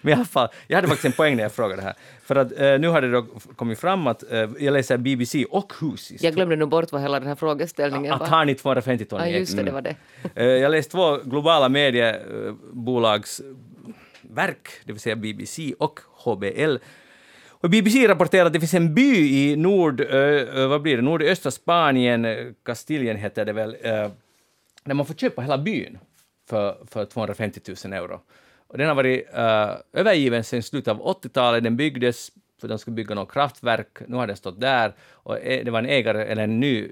i alla fall, jag hade faktiskt en poäng när jag frågade det här. För att nu har det då kommit fram att jag läser BBC och Husis. Jag glömde nog bort vad hela den här frågeställningen var. Att han inte var 50 ton. Ja, just det, det var det. Jag läste två globala mediebolags verk, det vill säga BBC och HBL. Och BBC rapporterar att det finns en by i nordöstra Spanien, Kastilien heter det väl, när man får köpa hela byn för 250 000 euro. Och den har varit övergiven sedan slutet av 80-talet. Den byggdes för att de skulle bygga något kraftverk. Nu har den stått där. Och det var en ägare, eller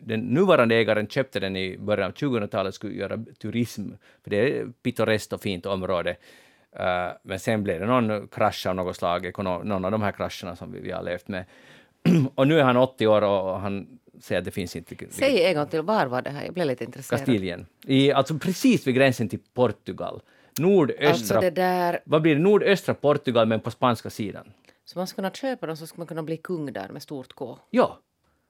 den nuvarande ägaren köpte den i början av 2000-talet, skulle göra turism. För det är pittoreskt och fint område. Men sen blev det någon krasch av något slag, någon av de här krascherna som vi har levt med. Och nu är han 80 år och han säger att det finns inte... Säg en gång till, var var det här? Jag blev lite intresserad. Kastilien. Alltså precis vid gränsen till Portugal. Nordöstra... Alltså det där... Vad blir det? Nordöstra Portugal, men på spanska sidan. Så man ska kunna köpa dem, så ska man kunna bli kung där med stort K. Ja.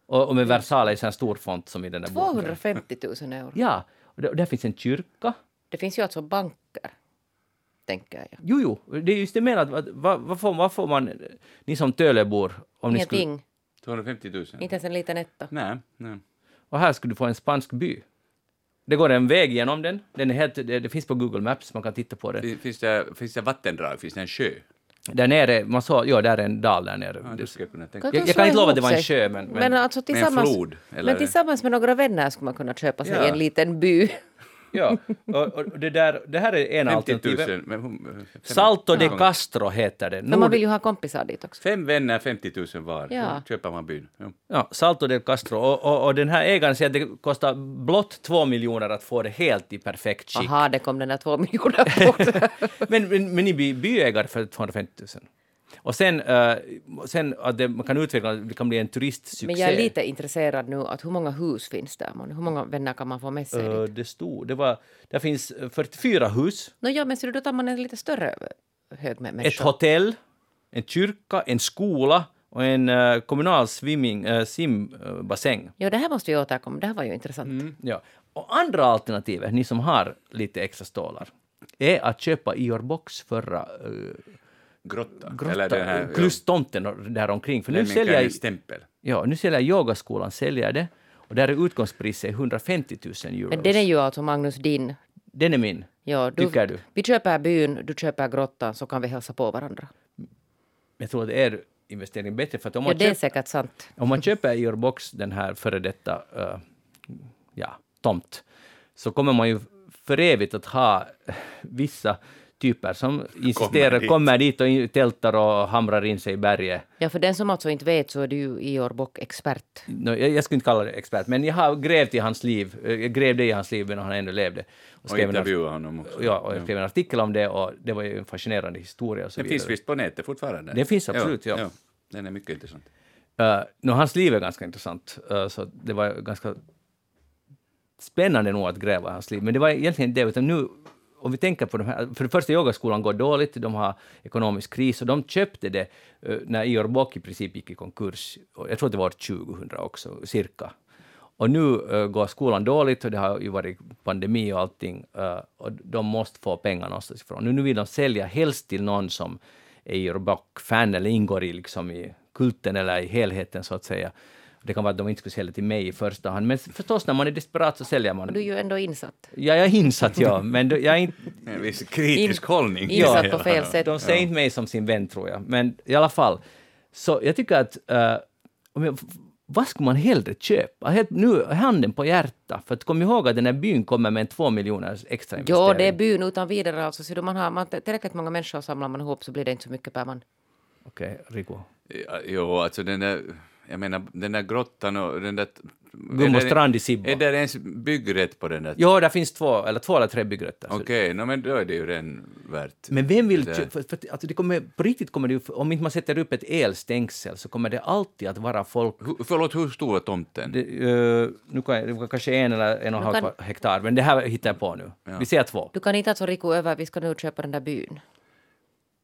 Och med Versala i en stor font som i den där 250 000 boken. Euro. Ja. Och där finns en kyrka. Det finns ju alltså banker. Tänker jag. Jo. Det är just det jag menar. Vad får man... Ni som Tölöbor... Ingenting. 250 000. Inte ens en liten etta. Nej. Och här skulle du få en spansk by. Det går en väg genom den. Det finns på Google Maps, man kan titta på det. Finns det vattendrag? Finns det en sjö? Där nere, man sa, ja, där är en dal där nere. Ja, jag kan inte lova att det var en sjö, men alltså, tillsammans, en flod. Eller? Men tillsammans med några vänner skulle man kunna köpa sig en liten by. Ja, och det här är en alternativ. 000, Salto de Castro heter det. Men man vill ju ha kompisar dit också. 5 vänner, 50 000 var. Ja. Köper man byn. Ja, Salto de Castro. Och den här ägaren säger att det kostar blott 2 miljoner att få det helt i perfekt skick. Aha, det kom den där 2 miljoner på. men ni blir byägare för 250 000. Och sen att man kan utveckla, det kan bli en turistsuccé. Men jag är lite intresserad nu att hur många hus finns där? Hur många vänner kan man få med sig dit? Det finns 44 hus. Ja, men så då tar man en lite större hög med människor. Ett hotell, en kyrka, en skola och en kommunal simbassäng. Ja, det här måste jag återkomma. Det här var ju intressant. Ja. Och andra alternativet, ni som har lite extra stålar, är att köpa Ior Bocks förra... Grotta. Eller den här klustomten där omkring. För nu säljer jag stämpel. Ja, nu säljer yogaskolan, säljer det. Och där är utgångspriset 150 000 euro. Men den är ju alltså, Magnus, din. Den är min. Ja, tycker du? Vi köper byn, du köper grottan, så kan vi hälsa på varandra. Jag tror att det är investering bättre. För att om man det är säkert sant. Om man köper Ior Bock, den här före detta tomt, så kommer man ju för evigt att ha vissa... typer som insisterar, kommer dit och tältar och hamrar in sig i berget. Ja, för den som alltså inte vet, så är du ju Ior Bock expert. No, jag skulle inte kalla det expert, men jag har grävt i hans liv. Jag grävde i hans liv när han ännu levde. Och intervjuade honom också. Ja, och jag skrev en artikel om det, och det var ju en fascinerande historia. Och så den vidare. Finns visst på nätet fortfarande? Den finns absolut, ja. Den är mycket intressant. Hans liv är ganska intressant, så det var ganska spännande nog att gräva hans liv. Men det var egentligen inte det, utan nu... Om vi tänker på de här, för det första yogaskolan går dåligt, de har ekonomisk kris, och de köpte det när Ior Bock i princip gick i konkurs. Jag tror det var 2000 också, cirka. Och nu går skolan dåligt, och det har ju varit pandemi och allting, och de måste få pengar någonstans ifrån. Nu vill de sälja helst till någon som är Ior Bock-fan eller ingår i kulten eller i helheten, så att säga. Det kan vara att de inte skulle sälja till mig i första hand. Men förstås, när man är desperat så säljer man. Du är ju ändå insatt. Ja, jag är insatt, ja. Men jag är inte... En viss kritisk hållning. Insatt på fel sätt. De ser inte mig som sin vän, tror jag. Men i alla fall. Så jag tycker att... vad ska man hellre köpa? Nu, handen på hjärta. För att kom ihåg att den här byn kommer med en 2 miljoner extra investering. Ja, det är byn utan vidare. Alltså. Så då man har tillräckligt många människor samlar man ihop, så blir det inte så mycket per man. Okej, Rico. Jo, alltså den där... Jag menar, den där grottan och den där Gumbo strand i Sibba. Är det ens byggrätt på den där? Ja, där finns två eller tre byggrätter. Okej, men då är det ju den värt. Men vem vill... Alltså det kommer, på riktigt kommer det ju... Om inte man sätter upp ett elstängsel så kommer det alltid att vara folk... Hur stor är tomten? Nu kan kanske 1,5 hektar, men det här hittar jag på nu. Ja. Vi ser 2. Du kan inte alltså Riko över, vi ska nu köpa den där byn.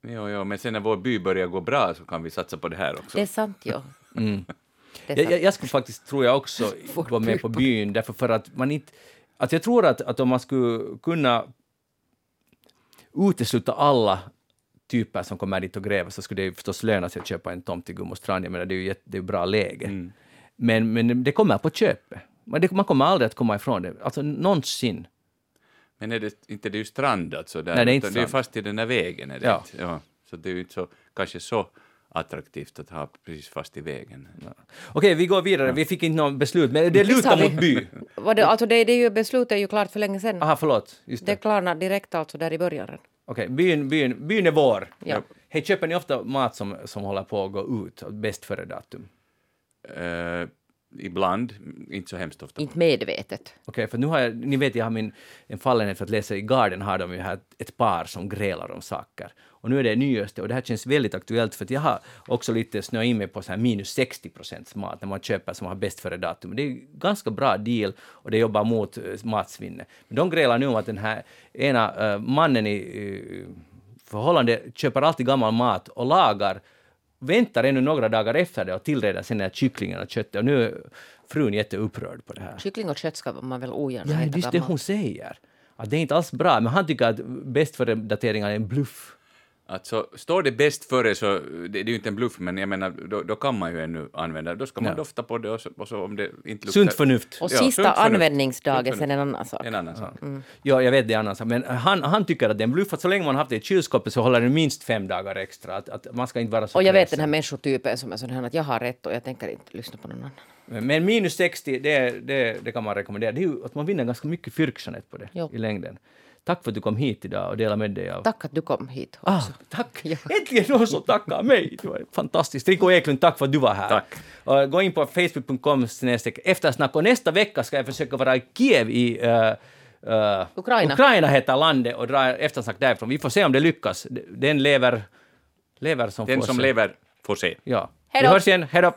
Jo, men sen när vår by börjar gå bra så kan vi satsa på det här också. Det är sant, ja. Mm. Jag skulle faktiskt, tror jag också, vara med på byn, därför för att man inte... Att jag tror att om man skulle kunna utesluta alla typer som kommer dit och gräver så skulle det förstås löna sig att köpa en tomt i Gumbo strand. Jag menar, det är ju bra läge. Mm. Men det kommer på köpet. Man kommer aldrig att komma ifrån det. Alltså, någonsin. Men är det inte, det är ju strand alltså där. Nej, det är inte strand. Det är fast i den här vägen. Är det ja. Ja. Så det är ju inte så, kanske så attraktivt att ha precis fast i vägen. Ja. Okej, vi går vidare. Ja. Vi fick inte någon beslut, men det lutar mot by. Alltså det beslutet är ju klart för länge sedan. Aha, förlåt. Just det klarnar direkt alltså där i början. Okej, byn är vår. Ja. Hej, köper ni ofta mat som håller på att gå ut? Bäst före datum? Ibland, inte så hemskt ofta. Inte medvetet. Okej, för nu har jag har en fallenhet för att läsa i Garden, har de ju här ett par som grälar om saker. Och nu är det nyaste, och det här känns väldigt aktuellt för att jag har också lite snöat in mig på så här minus 60% mat när man köper som har bäst före datum. Det är ganska bra deal och det jobbar mot matsvinne. Men de grälar nu om att den här ena mannen i förhållande köper alltid gammal mat och lagar, väntar ännu några dagar efter det och tillreder sen när kycklingen och köttet. Och nu är frun jätteupprörd på det här. Kyckling och kött ska man väl ogärna äta. Ja, just det hon säger. Att det är inte alls bra, men han tycker att bäst före dateringen är en bluff. Alltså, står det bäst före så det är ju inte en bluff, men jag menar, då kan man ju ännu använda. Då ska man dofta på det och så om det inte luktar. Sunt förnuft. Och sista användningsdagen sen en annan sak. En annan sak. Ja. Mm. Ja, jag vet det är en annan sak. Men han tycker att det är en bluff, att så länge man har haft det i kylskåpet så håller det minst 5 dagar extra. Att man ska inte vara så. Och jag vet den här människotypen som är sån här att jag har rätt och jag tänker inte lyssna på någon annan. Men minus 60, det kan man rekommendera. Det är ju att man vinner ganska mycket fyrksamhet på det i längden. Tack för att du kom hit idag och delade med dig av... Tack att du kom hit också. Tack. Ja. Äntligen någon som tackar mig. Det var fantastiskt. Riko Eklundh, tack för att du var här. Tack. Och gå in på facebook.com/eftersnack. Och nästa vecka ska jag försöka vara i Kiev i... Ukraina heter landet och dra eftersnack därifrån. Vi får se om det lyckas. Den lever som får se. Den som lever får se. Ja. Vi hörs igen. Hej då.